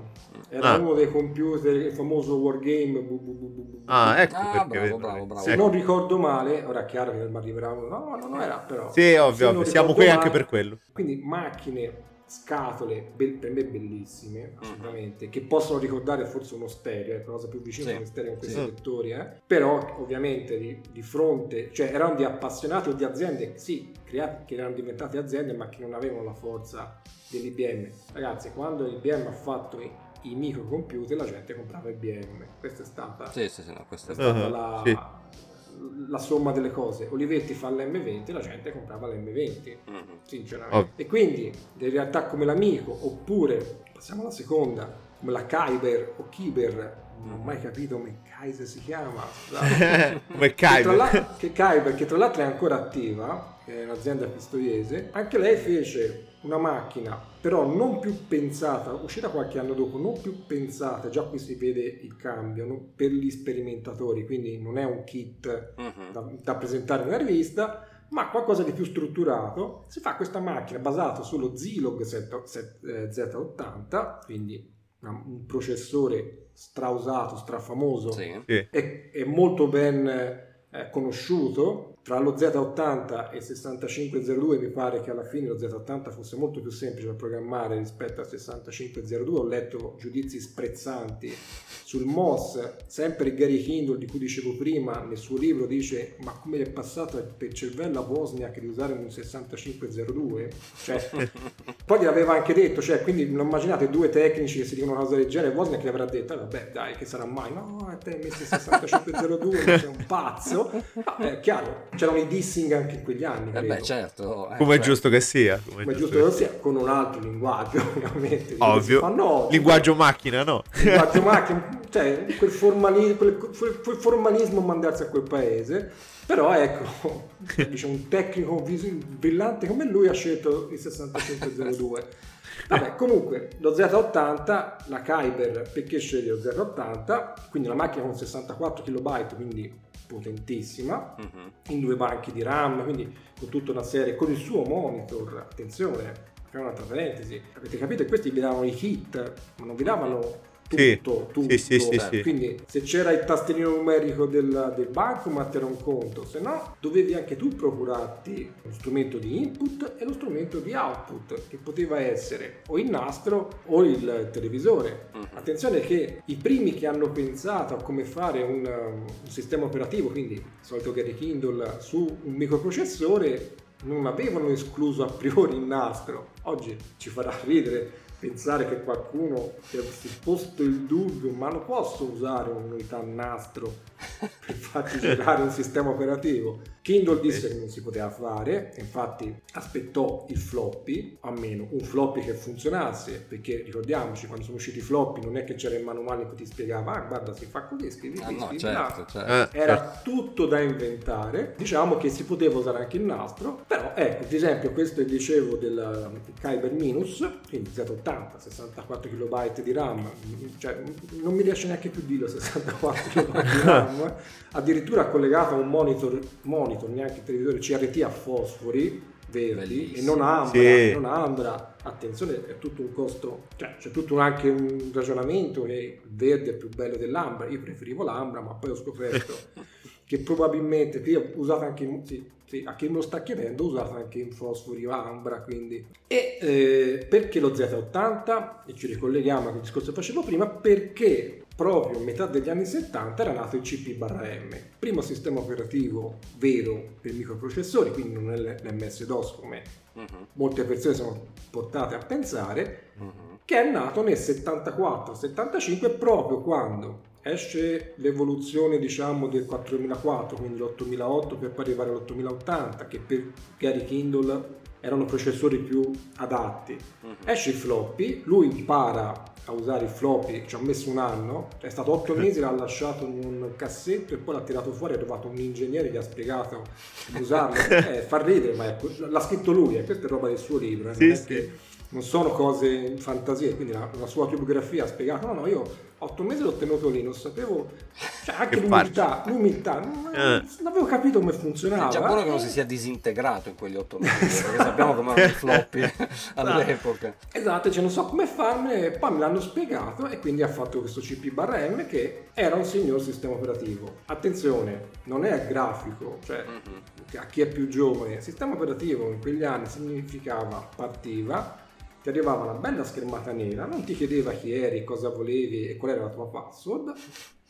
era ah. uno dei computer, il famoso wargame. Bu, bu, bu, bu, bu. Ah, ecco, ah, perché bravo, bravo, bravo. Se ecco. non ricordo male, ora è chiaro che mi arriverà uno, no, non no, era però. Sì, ovvio, ovvio. Siamo qui male, anche per quello. Quindi macchine, scatole, be- per me bellissime, assolutamente, mm-hmm. che possono ricordare forse uno stereo, è la cosa più vicina sì. a uno stereo in questi sì. settori, eh? Però ovviamente di, di fronte, cioè erano di appassionati o di aziende, sì, creati, che erano diventate aziende ma che non avevano la forza dell'I B M. Ragazzi, quando l'I B M ha fatto i, i microcomputer, la gente comprava I B M, questa è stata, sì, sì, sì, no, questa è stata uh-huh. la... Sì. la somma delle cose. Olivetti fa l'M venti, la gente comprava l'M venti, mm-hmm. sinceramente. Oh. E quindi in realtà come l'Amico, oppure passiamo alla seconda, come la Chiber o Chiber, non ho mai capito come Kaiser si chiama. Come Chiber, che Chiber, che tra l'altro è ancora attiva, è un'azienda pistoiese. Anche lei fece una macchina, però non più pensata, uscita qualche anno dopo, non più pensata, già qui si vede il cambio, no? Per gli sperimentatori, quindi non è un kit uh-huh. da, da presentare in una rivista, ma qualcosa di più strutturato. Si fa questa macchina basata sullo Zilog Z ottanta, quindi un processore strausato, strafamoso, sì. è, è molto ben eh, conosciuto. Tra lo Z ottanta e il sessantacinque zero due mi pare che alla fine lo Z ottanta fosse molto più semplice da programmare rispetto al sessantacinque zero due. Ho letto giudizi sprezzanti sul M O S. Sempre Gary Kildall, di cui dicevo prima, nel suo libro dice, ma come è passato per cervello a Wozniak di usare un sessantacinque zero due? Cioè, poi gliel'aveva anche detto, cioè, quindi non immaginate due tecnici che si dicono una cosa del genere, Wozniak gli avrà detto, eh, vabbè dai, che sarà mai? No, te hai messo il sessantacinque zero due, sei un pazzo. Ah, è chiaro, c'erano i dissing anche in quegli anni, credo. Eh beh, certo, eh, come è giusto che sia, come è giusto che sia, con un altro linguaggio, ovviamente, ovvio, fa, no, linguaggio cioè, macchina, no, linguaggio macchina, cioè quel, formali, quel, quel, quel formalismo, mandarsi a quel paese. Però ecco, dice, un tecnico visu- brillante come lui ha scelto il sessantacinque zero due. Vabbè, comunque lo Z ottanta, la Chiber, perché sceglie lo Z ottanta? Quindi una macchina con sessantaquattro kilobyte, quindi potentissima, uh-huh. in due banchi di RAM, quindi con tutta una serie, con il suo monitor, attenzione, è un'altra parentesi, avete capito che questi vi davano i hit, ma non vi davano tutto, sì, tutto. Sì, sì, sì, quindi sì. Se c'era il tastierino numerico del, del bancomat era un conto, se no dovevi anche tu procurarti lo strumento di input e lo strumento di output, che poteva essere o il nastro o il televisore. Mm. Attenzione che i primi che hanno pensato a come fare un, un sistema operativo, quindi il solito Gary Kildall, su un microprocessore, non avevano escluso a priori il nastro. Oggi ci farà ridere pensare che qualcuno si avesse posto il dubbio, ma non posso usare un'unità nastro per farci girare un sistema operativo. Kindle disse che non si poteva fare, infatti aspettò il floppy, almeno un floppy che funzionasse, perché ricordiamoci, quando sono usciti i floppy non è che c'era il manuale che ti spiegava ah guarda si fa così, scrivi ah, no, certo, certo. Era tutto da inventare. Diciamo che si poteva usare anche il nastro, però ecco, ad esempio questo è il dicevo del Chiber Minus, quindi Z ottanta, sessantaquattro kilobyte di RAM, cioè non mi riesce neanche più dirlo, sessantaquattro kilobyte di RAM, addirittura collegato a un monitor, monitor neanche televisore C R T a fosfori verdi e non ambra, sì. non ambra. Attenzione, è tutto un costo, cioè c'è tutto anche un ragionamento che il verde è più bello dell'ambra, io preferivo l'ambra, ma poi ho scoperto che probabilmente qui ho usato anche in, sì, sì, a chi me lo sta chiedendo, ho usato anche in fosfori o ambra, quindi. E eh, perché lo Z ottanta? E ci ricolleghiamo al discorso che facevo prima, perché proprio a metà degli anni settanta era nato il C P M, primo sistema operativo vero per microprocessori, quindi non è l'emme esse dos come uh-huh. molte persone sono portate a pensare, uh-huh. che è nato nel settantaquattro settantacinque, proprio quando esce l'evoluzione diciamo del quattromilaquattro, quindi l'ottomilaotto per poi arrivare all'ottomilaottanta, che per Gary Kildall erano processori più adatti. Uh-huh. Esce il floppy, lui impara a usare il floppy, ci ha messo un anno, è stato otto mesi, l'ha lasciato in un cassetto e poi l'ha tirato fuori, ha trovato un ingegnere, gli ha spiegato di usarlo. Eh, fa ridere, ma ecco, l'ha scritto lui, eh, questa è roba del suo libro, eh, sì, non, sì. È che, non sono cose in fantasia, quindi la, la sua autobiografia ha spiegato, no no, io otto mesi l'ho tenuto lì, non sapevo, cioè anche l'umiltà, l'umiltà, non, eh. non avevo capito come funzionava. È già buono che non si sia disintegrato in quegli otto mesi, esatto. Perché sappiamo come erano i floppy all'epoca. Esatto, cioè non so come farne, poi me l'hanno spiegato e quindi ha fatto questo C P M che era un signor sistema operativo. Attenzione, non è grafico, cioè mm-hmm. a chi è più giovane, il sistema operativo in quegli anni significava partiva, ti arrivava una bella schermata nera, non ti chiedeva chi eri, cosa volevi e qual era la tua password,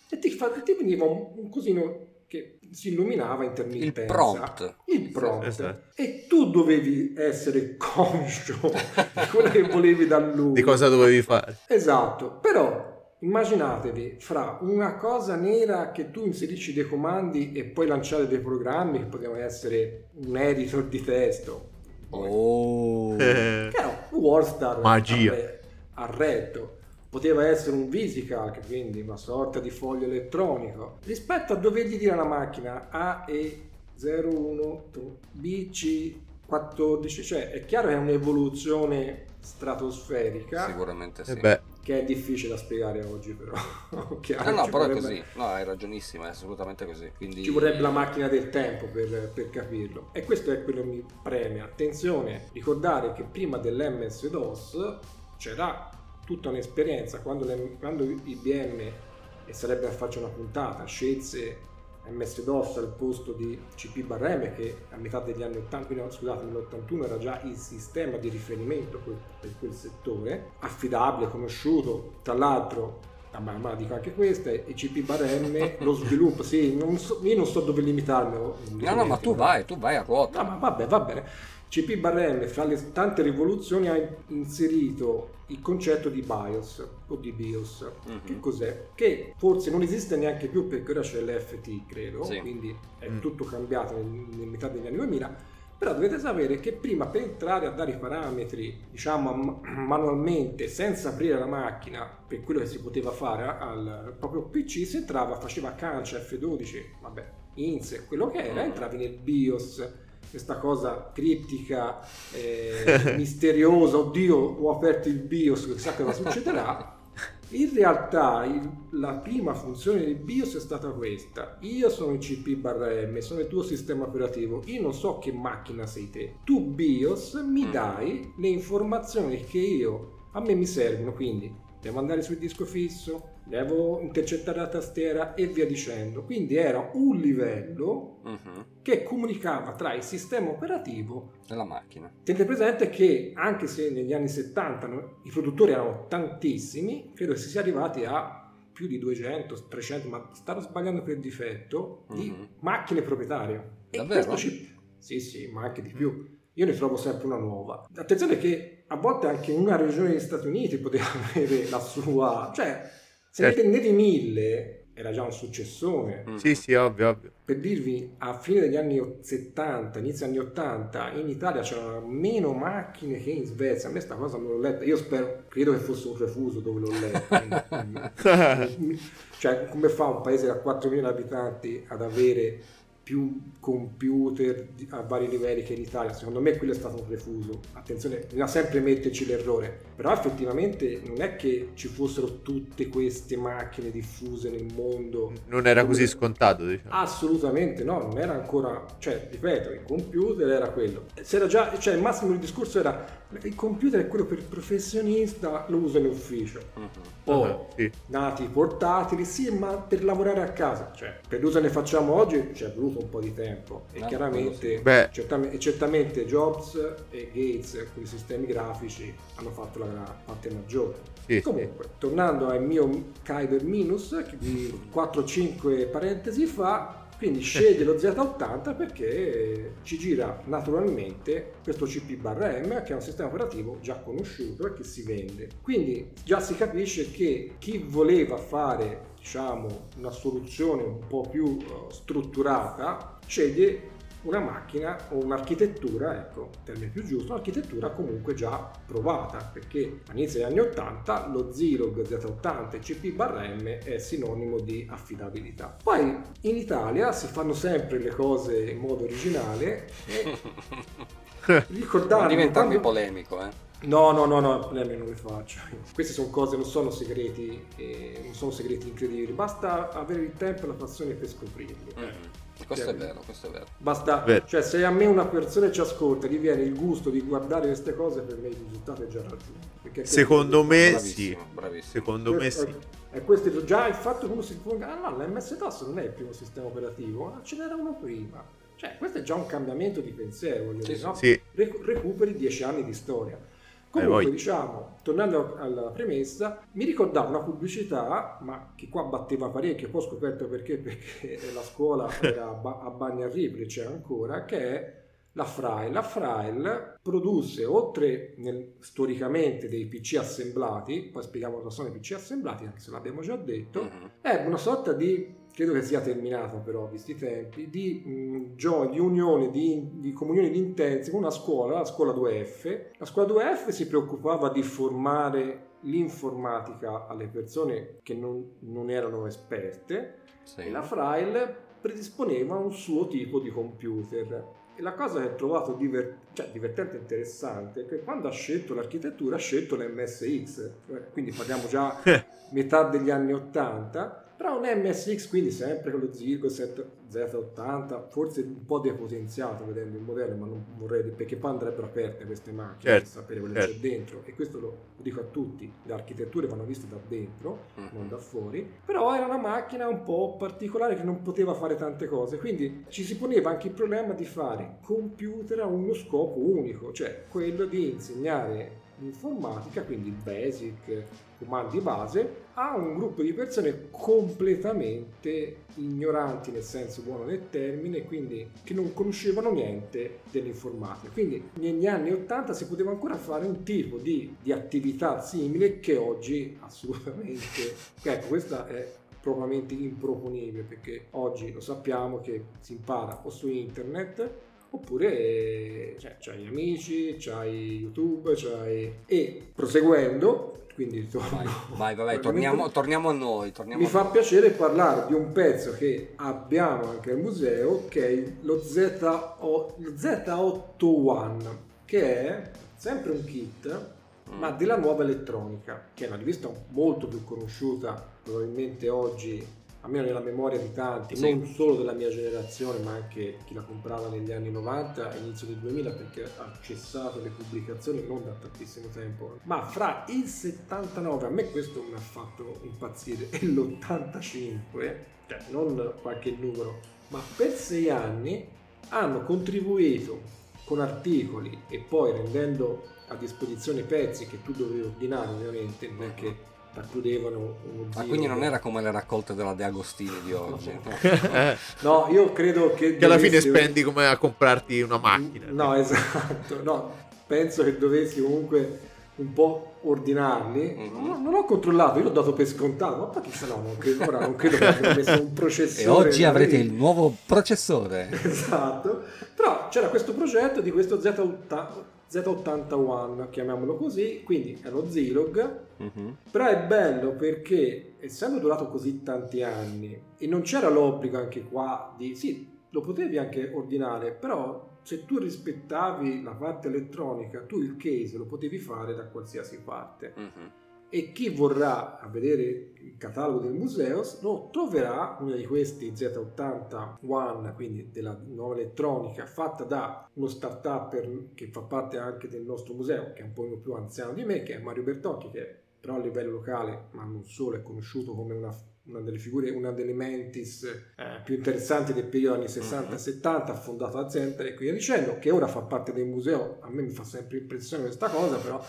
e ti, fa, ti veniva un, un cosino che si illuminava intermittenza, il prompt, il prompt. Esatto. E tu dovevi essere conscio di quello che volevi da lui, di cosa dovevi fare, esatto. Però immaginatevi fra una cosa nera che tu inserisci dei comandi e poi lanciare dei programmi che potevano essere un editor di testo, oh eh. che era un Warstar magia a retto, poteva essere un VisiCalc, quindi una sorta di foglio elettronico, rispetto a dovergli dire alla macchina A E zero uno B C quattordici, cioè è chiaro che è un'evoluzione stratosferica, sicuramente sì, eh beh. Che è difficile da spiegare oggi, però chiaro, no no però vorrebbe... è così, no hai ragionissima, è assolutamente così, quindi ci vorrebbe la macchina del tempo per, per capirlo, e questo è quello che mi preme. Attenzione, ricordare che prima dell'emme esse dos c'era tutta un'esperienza, quando, le, quando I B M, e sarebbe a farci una puntata, scelse emme esse dos al posto di C P M, che a metà degli anni ottanta, no, scusate, nell'ottantuno era già il sistema di riferimento per quel settore, affidabile, conosciuto, tra l'altro, ah, ma, ma dico anche questa, e C P M, lo sviluppo, sì, non so, io non so dove limitarmi. No, no, no, ma tu vai, tu vai a ruota. No, ma vabbè, va bene. C P M, fra le tante rivoluzioni, ha inserito il concetto di BIOS o di BIOS, mm-hmm. che cos'è? Che forse non esiste neanche più, perché ora c'è l'F T, credo, sì. Quindi è mm. tutto cambiato nel, nel metà degli anni duemila. Però dovete sapere che prima, per entrare a dare i parametri, diciamo manualmente, senza aprire la macchina, per quello che si poteva fare al proprio P C, si entrava, faceva cancia, F dodici, vabbè, I N S, quello che era, entravi nel BIOS, questa cosa criptica, eh, misteriosa, oddio, ho aperto il BIOS, chissà cosa succederà. In realtà il, la prima funzione del BIOS è stata questa: io sono il C P M, sono il tuo sistema operativo, io non so che macchina sei te, tu BIOS mi dai le informazioni che io, a me mi servono, quindi devo andare sul disco fisso, devo intercettare la tastiera e via dicendo. Quindi era un livello uh-huh. che comunicava tra il sistema operativo e la macchina. Tenete presente che anche se negli anni settanta i produttori erano tantissimi, credo che si sia arrivati a più di duecento, trecento, ma stavo sbagliando per difetto, uh-huh. di macchine proprietarie. Davvero? Ci... Sì, sì, ma anche di più. Io ne trovo sempre una nuova. Attenzione che a volte anche una regione degli Stati Uniti poteva avere la sua... Cioè, se certo. ne prendete mille, era già un successone. Mm. Sì, sì, ovvio, ovvio. Per dirvi, a fine degli anni settanta, inizio anni ottanta, in Italia c'erano meno macchine che in Svezia. A me sta cosa non l'ho letta. Io spero, credo che fosse un refuso dove l'ho letta. Cioè, come fa un paese da quattromila abitanti ad avere... più computer a vari livelli che in Italia? Secondo me quello è stato un refuso. Attenzione, bisogna sempre metterci l'errore, però effettivamente non è che ci fossero tutte queste macchine diffuse nel mondo. Non era così scontato, diciamo. Assolutamente no, non era ancora, cioè ripeto, il computer era quello, c'era già, cioè il massimo del discorso era il computer è quello per il professionista, lo uso in ufficio, uh-huh. o uh-huh, sì. nati portatili, sì, ma per lavorare a casa, cioè per l'uso ne facciamo oggi ci è voluto un po' di tempo e no, chiaramente sì. certamente, certamente Jobs e Gates con i sistemi grafici hanno fatto la parte maggiore. Sì, comunque sì. tornando al mio Chiber Minus di quattro cinque parentesi fa, quindi sceglie lo Z ottanta perché ci gira naturalmente questo C P M che è un sistema operativo già conosciuto e che si vende, quindi già si capisce che chi voleva fare diciamo una soluzione un po' più strutturata sceglie una macchina o un'architettura, ecco, termine più giusto, un'architettura comunque già provata, perché all'inizio degli anni ottanta lo Zilog Z ottanta e C P M è sinonimo di affidabilità. Poi in Italia si fanno sempre le cose in modo originale e ricordando diventarmi quando... polemico, eh. No, no, no, no, problemi non le faccio. Queste sono cose, non sono segreti, eh, non sono segreti incredibili, basta avere il tempo e la passione per scoprirli. Mm. Eh. Questo cioè, è vero, questo è vero. Basta, vero. Cioè se a me una persona ci ascolta gli viene il gusto di guardare queste cose, per me il risultato è già raggiunto. Secondo me bravissimo, sì, bravissimo. Secondo per, me sì. E questo già il fatto che uno si ponga, ah no, l'M S DOS non è il primo sistema operativo, ah, ce n'era uno prima. Cioè questo è già un cambiamento di pensiero, voglio sì, dire, no? Sì. Re- recuperi dieci anni di storia. Comunque eh, diciamo, tornando alla premessa, mi ricordava una pubblicità, ma che qua batteva parecchio, poi ho scoperto perché, perché la scuola era a Bagnarrivoli, c'è ancora, che è la Frail. La Frail produsse, oltre nel, storicamente dei P C assemblati, poi spieghiamo cosa sono i P C assemblati, anche se l'abbiamo già detto, uh-huh. è una sorta di, credo che sia terminato però, visti i tempi, di, mh, gio- di unione, di, di comunione di intenti con una scuola, la scuola due F. La scuola due F si preoccupava di formare l'informatica alle persone che non, non erano esperte, sì. e la Frail predisponeva un suo tipo di computer. E la cosa che ho trovato divert- cioè, divertente e interessante è che quando ha scelto l'architettura ha scelto l'M S X, quindi parliamo già metà degli anni ottanta, però un M S X, quindi sempre con lo Zilog Z ottanta, forse un po' depotenziato vedendo il modello, ma non vorrei, perché poi andrebbero aperte queste macchine certo, per sapere quello certo. che c'è dentro, e questo lo dico a tutti, le architetture vanno viste da dentro, mm-hmm. non da fuori, però era una macchina un po' particolare che non poteva fare tante cose, quindi ci si poneva anche il problema di fare computer a uno scopo unico, cioè quello di insegnare informatica, quindi basic, comandi base, a un gruppo di persone completamente ignoranti nel senso buono del termine, quindi che non conoscevano niente dell'informatica. Quindi negli anni ottanta si poteva ancora fare un tipo di, di attività simile che oggi assolutamente, ecco, questa è propriamente improponibile, perché oggi lo sappiamo che si impara o su internet oppure cioè, c'hai gli amici, c'hai YouTube, c'hai... E proseguendo, quindi ritorno... Vai, vai, vai torniamo, torniamo a noi. Torniamo mi a fa noi. Piacere parlare di un pezzo che abbiamo anche al museo, che è lo Z ottantuno, che è sempre un kit ma della Nuova Elettronica, che è una rivista molto più conosciuta probabilmente oggi, almeno nella memoria di tanti, sì, non solo della mia generazione, ma anche chi la comprava negli anni novanta e inizio del duemila, perché ha cessato le pubblicazioni non da tantissimo tempo. Ma fra il settantanove, a me questo mi ha fatto impazzire, e l'ottantacinque, cioè non qualche numero, ma per sei anni hanno contribuito con articoli e poi rendendo a disposizione pezzi che tu dovevi ordinare, ovviamente, non è che racchiudevano uno zio. Ma quindi non era come le raccolte della De Agostini di oggi? No, no. No, io credo che... che dovessi... alla fine spendi come a comprarti una macchina. No, perché... esatto, no, penso che dovessi comunque un po' ordinarli. Mm-hmm. No, non ho controllato, io l'ho dato per scontato, ma poi chissà, no, non credo, ora non credo che abbiano messo un processore. E oggi avrete il nuovo processore. Esatto, però c'era questo progetto di questo Z ottanta. Z ottantuno, chiamiamolo così, quindi è lo Zilog, uh-huh. Però è bello perché, essendo durato così tanti anni, e non c'era l'obbligo anche qua di, sì, lo potevi anche ordinare, però se tu rispettavi la parte elettronica, tu il case lo potevi fare da qualsiasi parte. Uh-huh. E chi vorrà a vedere il catalogo del museo no, troverà uno di questi Z ottantuno, quindi della Nuova Elettronica, fatta da uno startup che fa parte anche del nostro museo, che è un po' più anziano di me, che è Mario Bertotti, che però a livello locale, ma non solo, è conosciuto come una, una delle figure, una delle mentis eh, più interessanti del periodo anni sessanta settanta, ha fondato l'azienda e via dicendo, che ora fa parte del museo. A me mi fa sempre impressione questa cosa, però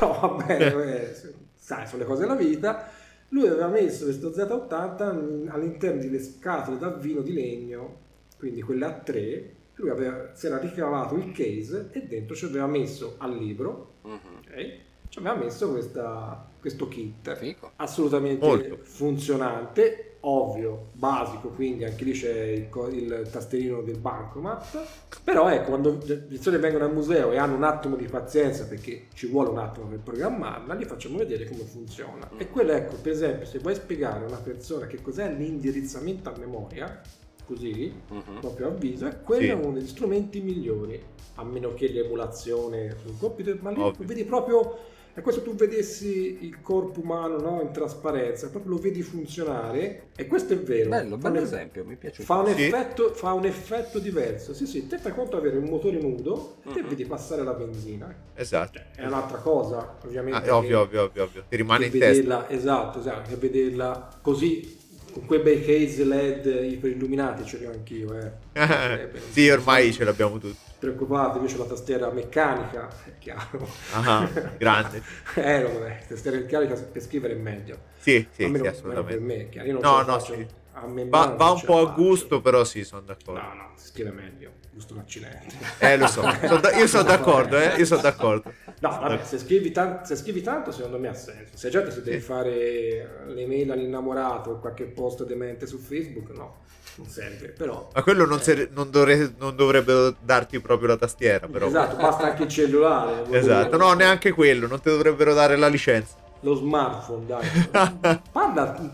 no, va bene, sai, sono le cose della vita. Lui aveva messo questo Z ottanta all'interno delle scatole da vino di legno, quindi quelle a tre. Lui aveva, si era ricavato il case e dentro ci aveva messo al libro, uh-huh. Okay, ci aveva messo questa, questo kit. Fico. Assolutamente molto funzionante, ovvio, basico, quindi anche lì c'è il, il tasterino del bancomat. Però ecco, quando le persone vengono al museo e hanno un attimo di pazienza, perché ci vuole un attimo per programmarla, li facciamo vedere come funziona. Mm. E quello, ecco, per esempio, se vuoi spiegare a una persona che cos'è l'indirizzamento a memoria, così, mm-hmm, proprio avviso, è quello, sì, è uno degli strumenti migliori, a meno che l'emulazione sul computer, ma lì ovvio, vedi proprio... è questo, tu vedessi il corpo umano, no, in trasparenza, proprio lo vedi funzionare, e questo è vero. Bello, bello un esempio, mi piace. Fa un, sì, effetto, fa un effetto diverso, sì sì, te fai conto di avere un motore nudo e te, mm-hmm, vedi passare la benzina. Esatto. È un'altra cosa, ovviamente. Ah, ovvio, ovvio, ovvio, ovvio. Ti rimane in vederla, testa. Esatto, esatto, e vederla così, con quei bei case LED iperilluminati, ce li ho anch'io, eh. Sì, ormai ce l'abbiamo tutti. Preoccupate, invece la tastiera meccanica è chiaro. Ah, grande. Eh, non è, tastiera meccanica per scrivere è meglio. Sì, sì, almeno, sì, assolutamente. Per me è chiaro. Io non no, no, sì. A va, va un po' a gusto, però sì, sono d'accordo. No, no, si scrive meglio, gusto un accidente. Eh, lo so, sono da- io sono d'accordo, eh, io sono d'accordo. No, vabbè, se scrivi, tan- se scrivi tanto, secondo me ha senso. Se certo, se devi fare le mail all'innamorato o qualche post demente su Facebook, no, non serve, però... Ma quello non, eh. ser- non, dovre- non dovrebbe darti proprio la tastiera, però. Esatto, basta anche il cellulare. Esatto, no, neanche quello, non ti dovrebbero dare la licenza. Lo smartphone, dai, parla,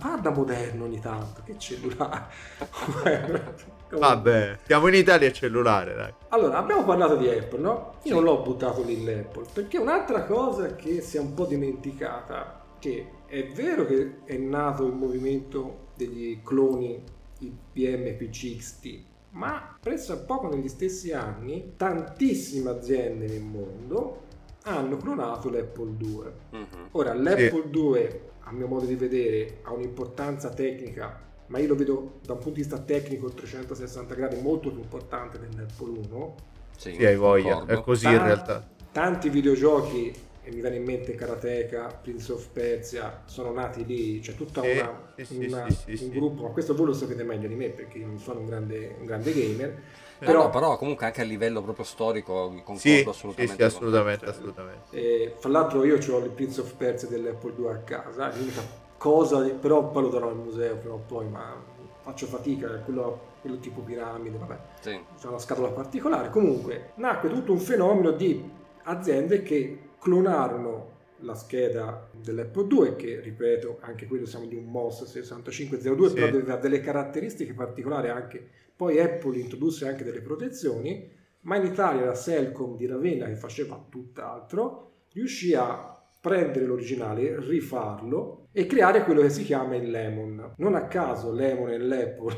parla moderno ogni tanto, che cellulare. Vabbè, siamo in Italia, cellulare, dai. Allora, abbiamo parlato di Apple, no? Io sì, non l'ho buttato lì l'Apple, perché un'altra cosa che si è un po' dimenticata, che è vero che è nato il movimento degli cloni I B M P C X T, ma presso a poco negli stessi anni tantissime aziende nel mondo hanno clonato l'Apple due. Uh-huh. Ora l'Apple sì. due, a mio modo di vedere, ha un'importanza tecnica, ma io lo vedo da un punto di vista tecnico trecentosessanta gradi molto più importante dell'Apple uno. Sì, sì, hai voglia, è così Tan- in realtà. Tanti videogiochi, e mi viene in mente Karateka, Prince of Persia, sono nati lì, c'è tutta sì, una, sì, una sì, sì, un gruppo, ma questo voi lo sapete meglio di me, perché io non sono un grande, un grande gamer. Però, no, però comunque anche a livello proprio storico concordo, sì, assolutamente, sì, sì, assolutamente, con... assolutamente. E, fra l'altro io ho il Prince of Persia dell'Apple due a casa, l'unica cosa, però poi lo darò al museo, però poi ma faccio fatica, quello, quello tipo piramide, vabbè, sì, c'è una scatola particolare. Comunque nacque tutto un fenomeno di aziende che clonarono la scheda dell'Apple due, che ripeto anche quello siamo di un M O S sessantacinque zero due, sì, però aveva delle caratteristiche particolari anche. Poi Apple introdusse anche delle protezioni, ma in Italia la Selcom di Ravenna, che faceva tutt'altro, riuscì a prendere l'originale, rifarlo e creare quello che si chiama il lemon. Non a caso lemon e l'Apple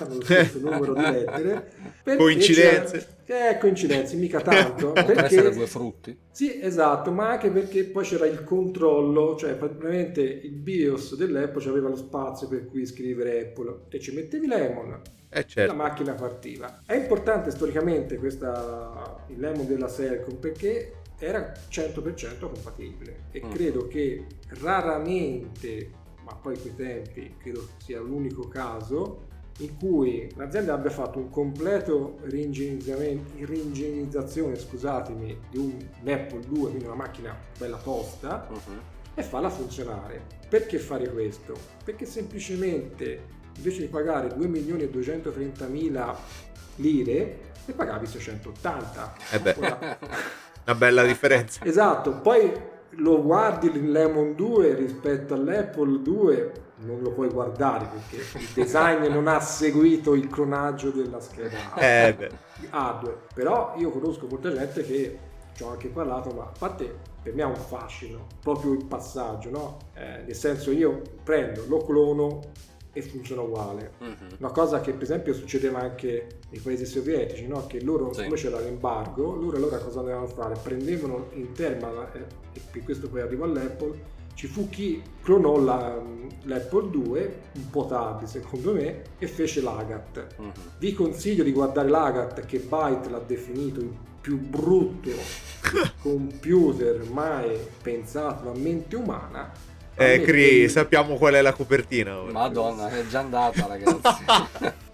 hanno lo stesso numero di lettere. Coincidenze. Eh, coincidenze, mica tanto. Perché essere due frutti. Sì, esatto, ma anche perché poi c'era il controllo, cioè praticamente il BIOS dell'Apple aveva lo spazio per cui scrivere Apple e ci mettevi lemon. Eh certo. La macchina partiva. È importante storicamente questa, il lemon della Selcom, perché era cento per cento compatibile e mm. credo che raramente, ma poi in quei tempi credo sia l'unico caso in cui l'azienda abbia fatto un completo ringegnizzazione, scusatemi, di un Apple due, quindi una macchina bella tosta, mm-hmm. e farla funzionare. Perché fare questo? Perché semplicemente invece di pagare due milioni e duecentotrentamila lire ne pagavi seicentottanta. Eh beh, ora... una bella differenza. Esatto, poi lo guardi il Lemon due rispetto all'Apple due, non lo puoi guardare perché il design non ha seguito il cronaggio della scheda eh beh. hardware. Però io conosco molta gente che ci ho anche parlato, ma a parte per me ha un fascino, proprio il passaggio, no? Eh, nel senso, io prendo, lo clono e funziona uguale. Mm-hmm. Una cosa che per esempio succedeva anche nei paesi sovietici, no? Che loro, sì. come c'era l'embargo, loro allora cosa dovevano fare? Prendevano in terma, eh, e per questo poi arrivò all'Apple, ci fu chi clonò la, l'Apple due un po' tardi secondo me e fece l'Agat. Mm-hmm. Vi consiglio di guardare l'Agat, che Byte l'ha definito il più brutto computer mai pensato a mente umana. Eh, Cri, sappiamo qual è la copertina. Ora. Madonna, è già andata, ragazzi.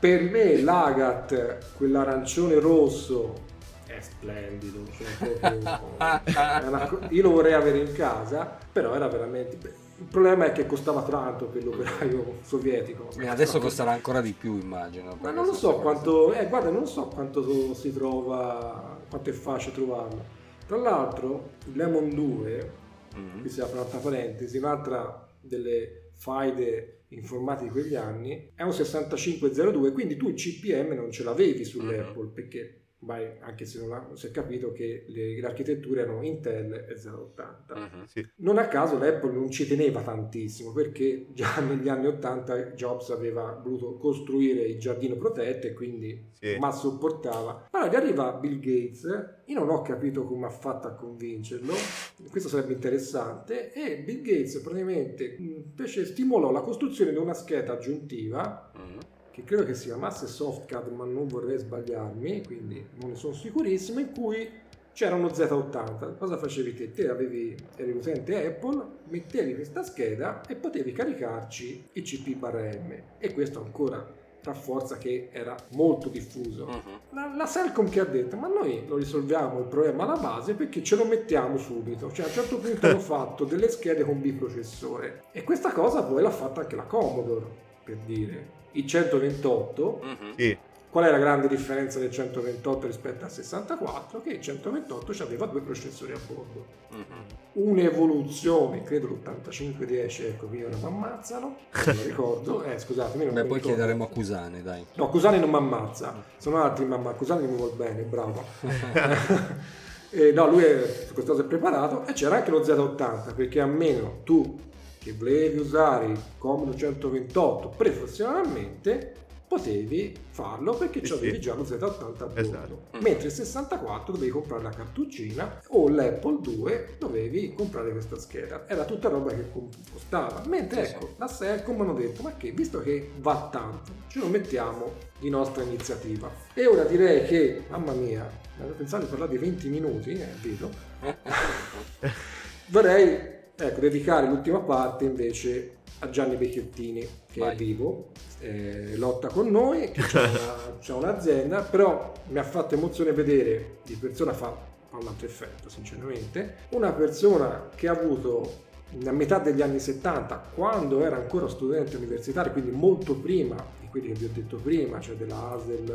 Per me l'Agat, quell'arancione rosso, è splendido. Cioè, è una... Io lo vorrei avere in casa, però era veramente... Il problema è che costava tanto per l'operaio sovietico. E adesso costerà ancora di più, immagino. Ma non lo so quanto... Eh, guarda, non so quanto si trova, quanto è facile trovarlo. Tra l'altro, il Lemon due... Mm-hmm. Qui si apre un'altra parentesi, un'altra delle faide informatiche di quegli anni, è un sessantacinque zero due, quindi tu il C P M non ce l'avevi sull'Apple, mm-hmm. perché vai, anche se non ha, si è capito che le, le architetture erano Intel e zero ottanta. Mm-hmm, sì. Non a caso l'Apple non ci teneva tantissimo, perché già negli anni ottanta Jobs aveva voluto costruire il giardino protetto e quindi sì. ma sopportava. Allora gli arriva Bill Gates. Io non ho capito come ha fatto a convincerlo, questo sarebbe interessante, e Bill Gates praticamente invece stimolò la costruzione di una scheda aggiuntiva, mm-hmm. che credo che si chiamasse Softcard, ma non vorrei sbagliarmi, quindi non ne sono sicurissimo, in cui c'era uno Z ottanta. Cosa facevi te? Te avevi, eri utente Apple, mettevi questa scheda e potevi caricarci il C P M, e questo ancora... rafforza che era molto diffuso. Uh-huh. la, la Selcom che ha detto: ma noi lo risolviamo il problema alla base perché ce lo mettiamo subito, cioè a un certo punto hanno fatto delle schede con biprocessore, e questa cosa poi l'ha fatta anche la Commodore, per dire il centoventotto. Uh-huh. Sì. Qual è la grande differenza del centoventotto rispetto al sessantaquattro? Che il centoventotto aveva due processori a bordo. Mm-hmm. Un'evoluzione, credo l'ottantacinque dieci, ecco, qui ora mi ammazzano, non lo ricordo, eh scusatemi. Non Beh, poi ricordo. Chiederemo a Cusane, dai. No, Cusane non mi ammazza, sono altri, mamma, Cusane mi vuol bene, bravo. eh, no, lui è, su questa cosa è preparato, e c'era anche lo Z ottanta, perché a meno tu che volevi usare il Commodore centoventotto prefazionalmente, potevi farlo perché sì, c'avevi sì. già lo Z ottanta a bordo. Esatto. Mentre il sessantaquattro dovevi comprare la cartuccina, o l'Apple due dovevi comprare questa scheda, era tutta roba che costava, mentre sì, ecco sì. la Selcom hanno detto: ma che, visto che va tanto, ce lo mettiamo di nostra iniziativa. E ora direi che, mamma mia, pensavo di parlare di venti minuti, eh, vedo. vorrei ecco dedicare l'ultima parte invece a Gianni Becchettini, che Vai. è vivo, eh, lotta con noi, che c'è, una, c'è un'azienda, però mi ha fatto emozione vedere di persona, fa, fa un altro effetto sinceramente, una persona che ha avuto a metà degli anni settanta, quando era ancora studente universitario, quindi molto prima di quelli che vi ho detto prima, cioè della A S E L,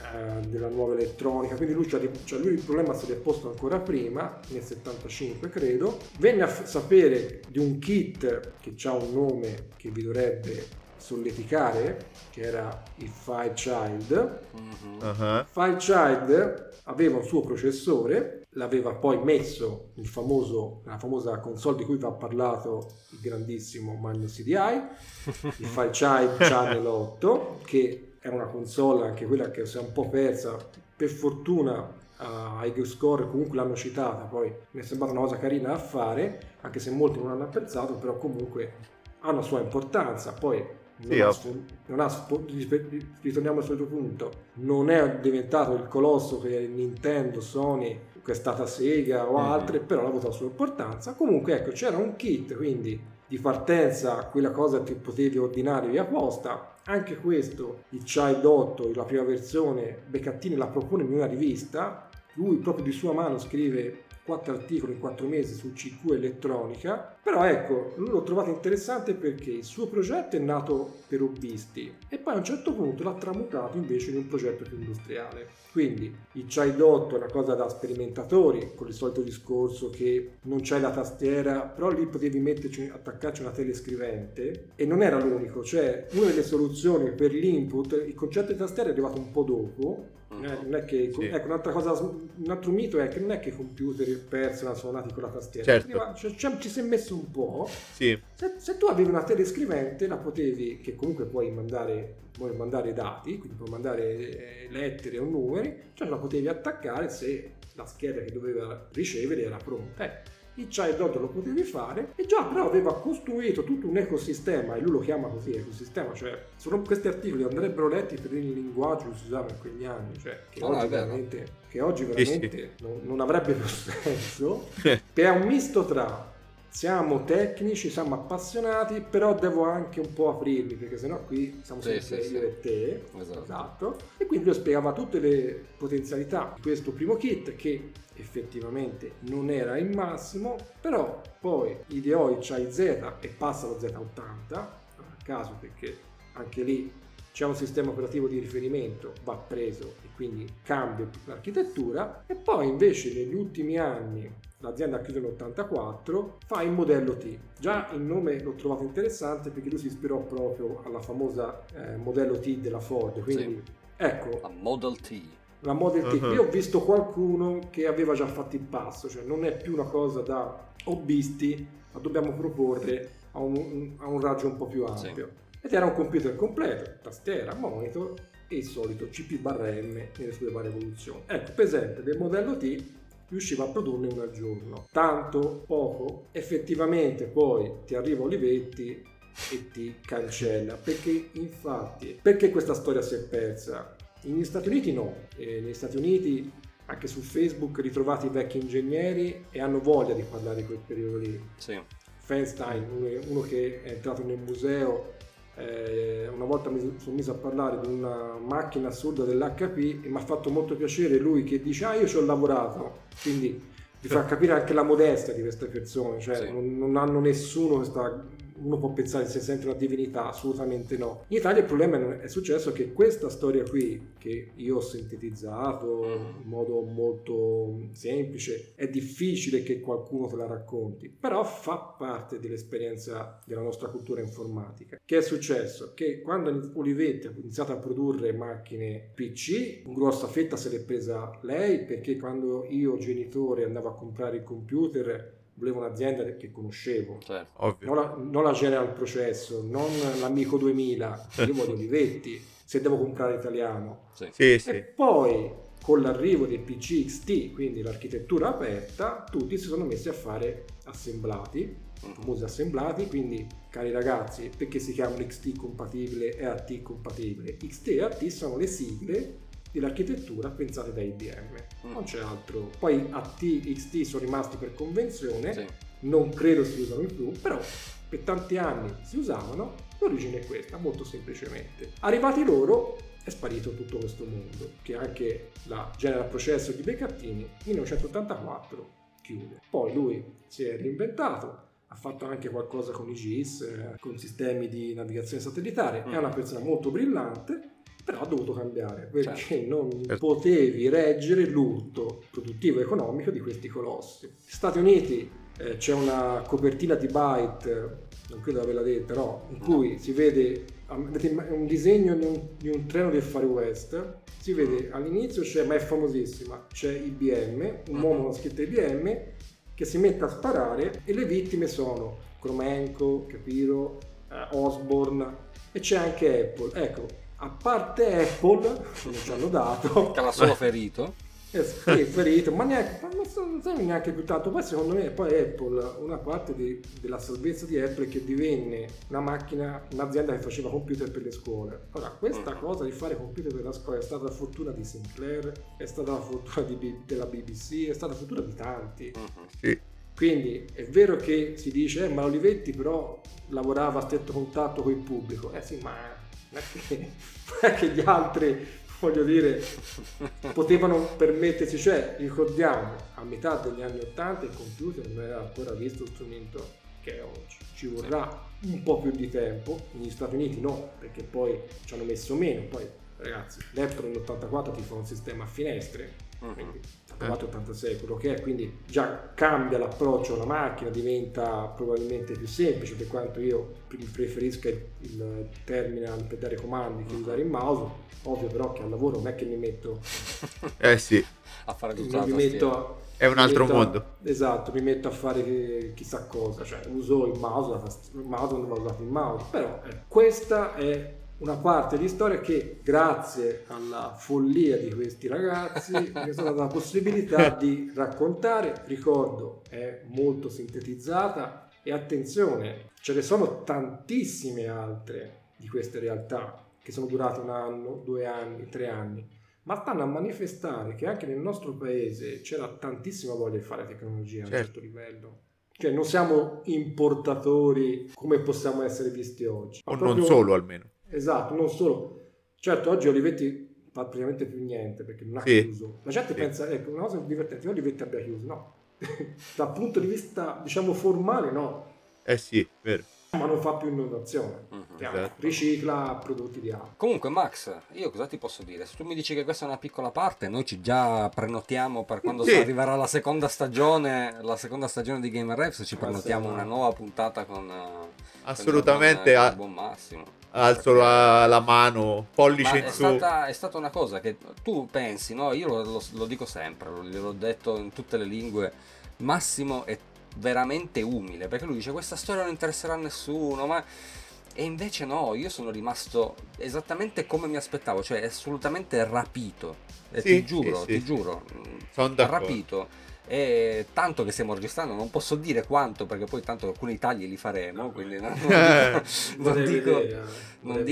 eh, della Nuova Elettronica, quindi lui, cioè, cioè lui il problema se l'è posto ancora prima, nel settantacinque credo, venne a f- sapere di un kit che ha un nome che vi dovrebbe solleticare, che era il File Child. Uh-huh. File Child aveva un suo processore l'aveva poi messo il famoso, la famosa console di cui vi ha parlato il grandissimo Magno C D I, il CHAI Channel otto, che è una console anche quella che si è un po' persa. Per fortuna a Egoscore comunque l'hanno citata, poi mi è sembrata una cosa carina a fare, anche se molti non hanno apprezzato, però comunque ha una sua importanza. Poi non ha, non ha, ritorniamo al solito punto, non è diventato il colosso che Nintendo, Sony, che è stata Sega o altre, mm. però ha avuto la sua importanza. Comunque ecco, c'era un kit, quindi di partenza quella cosa che potevi ordinare via posta. Anche questo, il C H A I otto, la prima versione, Beccattini la propone in una rivista, lui proprio di sua mano scrive quattro articoli in quattro mesi su C Q Elettronica. Però ecco, lui l'ho trovato interessante perché il suo progetto è nato per hobbisti e poi a un certo punto l'ha tramutato invece in un progetto più industriale. Quindi il C H A I otto è una cosa da sperimentatori, con il solito discorso che non c'è la tastiera, però lì potevi metterci, attaccarci una telescrivente, e non era l'unico, cioè una delle soluzioni per l'input, il concetto di tastiera è arrivato un po' dopo. Eh, non è che, sì. Ecco, un'altra cosa, un altro mito è che non è che i computer e il personal sono nati con la tastiera, certo. cioè, cioè, ci si è messo un po', sì. se, se tu avevi una telescrivente la potevi, che comunque puoi mandare, puoi mandare dati, quindi puoi mandare lettere o numeri, cioè la potevi attaccare se la scheda che doveva ricevere era pronta. Eh. Il child lo potevi fare, e già però aveva costruito tutto un ecosistema, e lui lo chiama così ecosistema, cioè sono questi articoli andrebbero letti per il linguaggio che si usava in quegli anni, cioè che, oh, oggi, veramente, che oggi veramente sì, sì. Non, non avrebbe più senso, che è un misto tra siamo tecnici, siamo appassionati, però devo anche un po' aprirmi, perché sennò qui siamo sempre sì, sì, io sì. e te, esatto. esatto. E quindi lui spiegava tutte le potenzialità di questo primo kit, che effettivamente non era il massimo, però poi ideò il C H A I Z e passa lo Z ottanta, a caso, perché anche lì c'è un sistema operativo di riferimento, va preso, e quindi cambia l'architettura. E poi invece negli ultimi anni l'azienda ha chiuso l'ottantaquattro, fa il modello T. Già il nome l'ho trovato interessante perché lui si ispirò proprio alla famosa eh, modello T della Ford, quindi sì. ecco, la Model T. La Model T, uh-huh. Io ho visto qualcuno che aveva già fatto il passo, cioè non è più una cosa da hobbisti, la dobbiamo proporre a un, a un raggio un po' più ampio. Sì. Ed era un computer completo, tastiera, monitor e il solito C P M nelle sue varie evoluzioni. Ecco, per esempio, del modello T riusciva a produrne uno al giorno, tanto poco, effettivamente poi ti arriva Olivetti e ti cancella, perché infatti, perché questa storia si è persa? Negli Stati Uniti no, eh, negli Stati Uniti anche su Facebook ritrovati i vecchi ingegneri e hanno voglia di parlare di quel periodo lì. Sì. Feinstein, uno che è entrato nel museo, Eh, una volta mi sono messo a parlare di una macchina assurda dell'H P e mi ha fatto molto piacere lui che dice ah io ci ho lavorato, quindi vi fa capire anche la modestia di queste persone, cioè sì. non, non hanno nessuno che sta, uno può pensare se sente una divinità, assolutamente no. In Italia il problema è successo che questa storia qui, che io ho sintetizzato in modo molto semplice, è difficile che qualcuno te la racconti, però fa parte dell'esperienza della nostra cultura informatica. Che è successo? Che quando Olivetti ha iniziato a produrre macchine P C, una grossa fetta se l'è presa lei, perché quando io genitore andavo a comprare il computer volevo un'azienda che conoscevo, certo, non, la, non la General Processo, non l'Amico duemila, io voglio Olivetti se devo comprare italiano. Sì, sì, e sì. Poi con l'arrivo dei P C X T, quindi l'architettura aperta, tutti si sono messi a fare assemblati, mm-hmm. famosi assemblati, quindi cari ragazzi, perché si chiamano X T compatibile e A T compatibile? X T e A T sono le sigle dell'architettura pensate da I B M, non c'è altro. Poi A T, X T sono rimasti per convenzione, sì. non credo si usano più, però per tanti anni si usavano, l'origine è questa, molto semplicemente. Arrivati loro è sparito tutto questo mondo, che anche la General Processo di Beccattini millenovecentottantaquattro chiude. Poi lui si è reinventato, ha fatto anche qualcosa con i G I S, eh, con sistemi di navigazione satellitare, mm. è una persona molto brillante, però ha dovuto cambiare perché certo. non certo. potevi reggere l'urto produttivo e economico di questi colossi. Negli Stati Uniti eh, c'è una copertina di Byte, non credo di averla detta, no, in cui si vede un disegno di un, di un treno del Far West, si vede all'inizio c'è, ma è famosissima, c'è I B M, un uomo con scritto I B M che si mette a sparare e le vittime sono Cromenco, Capiro, eh, Osborne, e c'è anche Apple. Ecco, a parte Apple, non ci hanno dato, te l'ha solo ferito. Eh, sì, ferito, ma neanche, ma non sono neanche più tanto. Poi secondo me poi Apple, una parte di, della salvezza di Apple è che divenne una macchina, un'azienda che faceva computer per le scuole. Allora questa cosa di fare computer per la scuola è stata la fortuna di Sinclair, è stata la fortuna di, della B B C, è stata la fortuna di tanti. Uh-huh, sì. Quindi è vero che si dice eh, ma Olivetti però lavorava a stretto contatto con il pubblico. Eh sì, ma non è che, non è che gli altri, voglio dire, potevano permettersi, cioè ricordiamo, a metà degli anni ottanta il computer non era ancora visto lo strumento che è oggi, ci vorrà un po' più di tempo, negli Stati Uniti no, perché poi ci hanno messo meno, poi ragazzi l'Apple nell'ottantaquattro ti fa un sistema a finestre, quindi ottantaquattro ottantasei quello che è, quindi già cambia l'approccio alla macchina, diventa probabilmente più semplice, per quanto io preferisca il terminal per dare comandi che usare il mouse, ovvio però che al lavoro non è che mi metto eh sì a fare tutto, mi metto a, è un altro metto, mondo esatto, mi metto a fare chissà cosa, cioè uso il mouse, il mouse non va usato il mouse, però eh, questa è una parte di storia che grazie alla follia di questi ragazzi mi è stata data la possibilità di raccontare, ricordo è molto sintetizzata e attenzione, ce ne sono tantissime altre di queste realtà che sono durate un anno, due anni, tre anni, ma stanno a manifestare che anche nel nostro paese c'era tantissima voglia di fare tecnologia a un certo livello. Cioè non siamo importatori come possiamo essere visti oggi. O proprio... non solo almeno. Esatto, non solo. Certo, oggi Olivetti fa praticamente più niente perché non ha sì. chiuso. La gente sì. pensa, ecco, una cosa divertente, Olivetti abbia chiuso, no. Dal punto di vista, diciamo, formale, no. Eh sì, vero. Ma non fa più innovazione, mm-hmm, esatto. Ricicla prodotti di altri. Comunque Max, io cosa ti posso dire? Se tu mi dici che questa è una piccola parte, noi ci già prenotiamo per quando sì. arriverà la seconda stagione, la seconda stagione di GameRevs, ci prenotiamo ah, sì, una no. nuova puntata con assolutamente con il buon Massimo. Alzo la, la mano, pollice in su. È stata, è stata una cosa che tu pensi, no? Io lo, lo, lo dico sempre, l'ho detto in tutte le lingue, Massimo è veramente umile, perché lui dice questa storia non interesserà a nessuno, ma e invece no, io sono rimasto esattamente come mi aspettavo, cioè assolutamente rapito, e sì, ti giuro, sì, ti sì. giuro, sono rapito. E tanto che stiamo registrando, non posso dire quanto perché poi tanto alcuni tagli li faremo, quindi non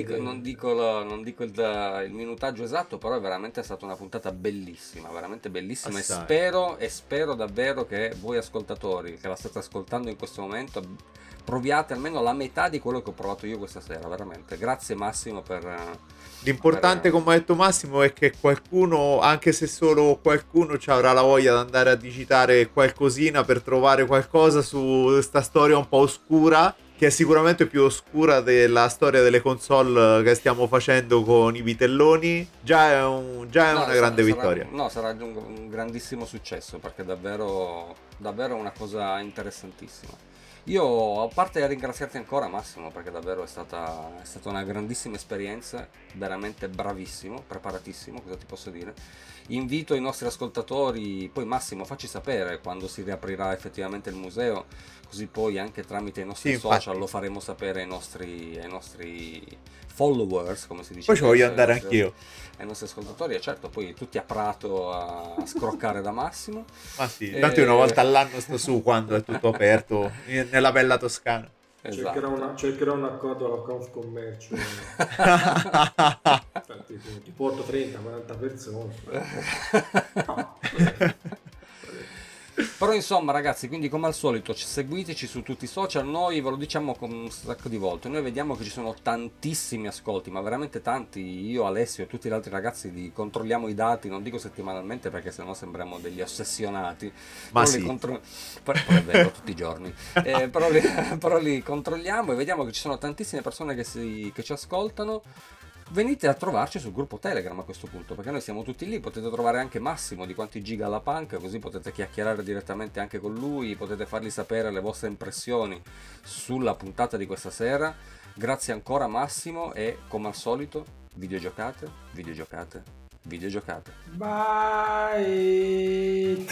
dico il minutaggio esatto, però è veramente stata una puntata bellissima, veramente bellissima, e spero, e spero davvero che voi ascoltatori che la state ascoltando in questo momento proviate almeno la metà di quello che ho provato io questa sera, veramente grazie Massimo per... L'importante, come ha detto Massimo, è che qualcuno, anche se solo qualcuno, ci avrà la voglia di andare a digitare qualcosina per trovare qualcosa su questa storia un po' oscura, che è sicuramente più oscura della storia delle console che stiamo facendo con i vitelloni. Già è, un, già è no, una sarà, grande sarà, vittoria. No, sarà un, un grandissimo successo, perché è davvero, davvero una cosa interessantissima. Io, a parte ringraziarti ancora Massimo, perché davvero è stata, è stata una grandissima esperienza, veramente bravissimo, preparatissimo, cosa ti posso dire? Invito i nostri ascoltatori, poi Massimo facci sapere quando si riaprirà effettivamente il museo, così poi anche tramite i nostri sì, social infatti. Lo faremo sapere ai nostri, ai nostri followers, come si dice. Poi ci voglio andare nostri, anch'io. Ai nostri ascoltatori, e certo poi tutti a Prato a scroccare da Massimo. Ma sì, tanto e... una volta all'anno sto su quando è tutto aperto, nella bella Toscana. Esatto. Cercherò, una, cercherò un accordo alla Confcommercio. Infatti, ti porto trenta quaranta persone. No. Però insomma ragazzi, quindi come al solito seguiteci su tutti i social, noi ve lo diciamo con un sacco di volte, noi vediamo che ci sono tantissimi ascolti, ma veramente tanti, io, Alessio e tutti gli altri ragazzi li controlliamo i dati, non dico settimanalmente perché sennò sembriamo degli ossessionati, ma sì, li contro... però, però è vero, tutti i giorni, eh, però, li, però li controlliamo e vediamo che ci sono tantissime persone che, si, che ci ascoltano. Venite a trovarci sul gruppo Telegram a questo punto, perché noi siamo tutti lì, potete trovare anche Massimo di quanti giga alla panca, così potete chiacchierare direttamente anche con lui, potete fargli sapere le vostre impressioni sulla puntata di questa sera. Grazie ancora Massimo e come al solito videogiocate, videogiocate, videogiocate. Bye!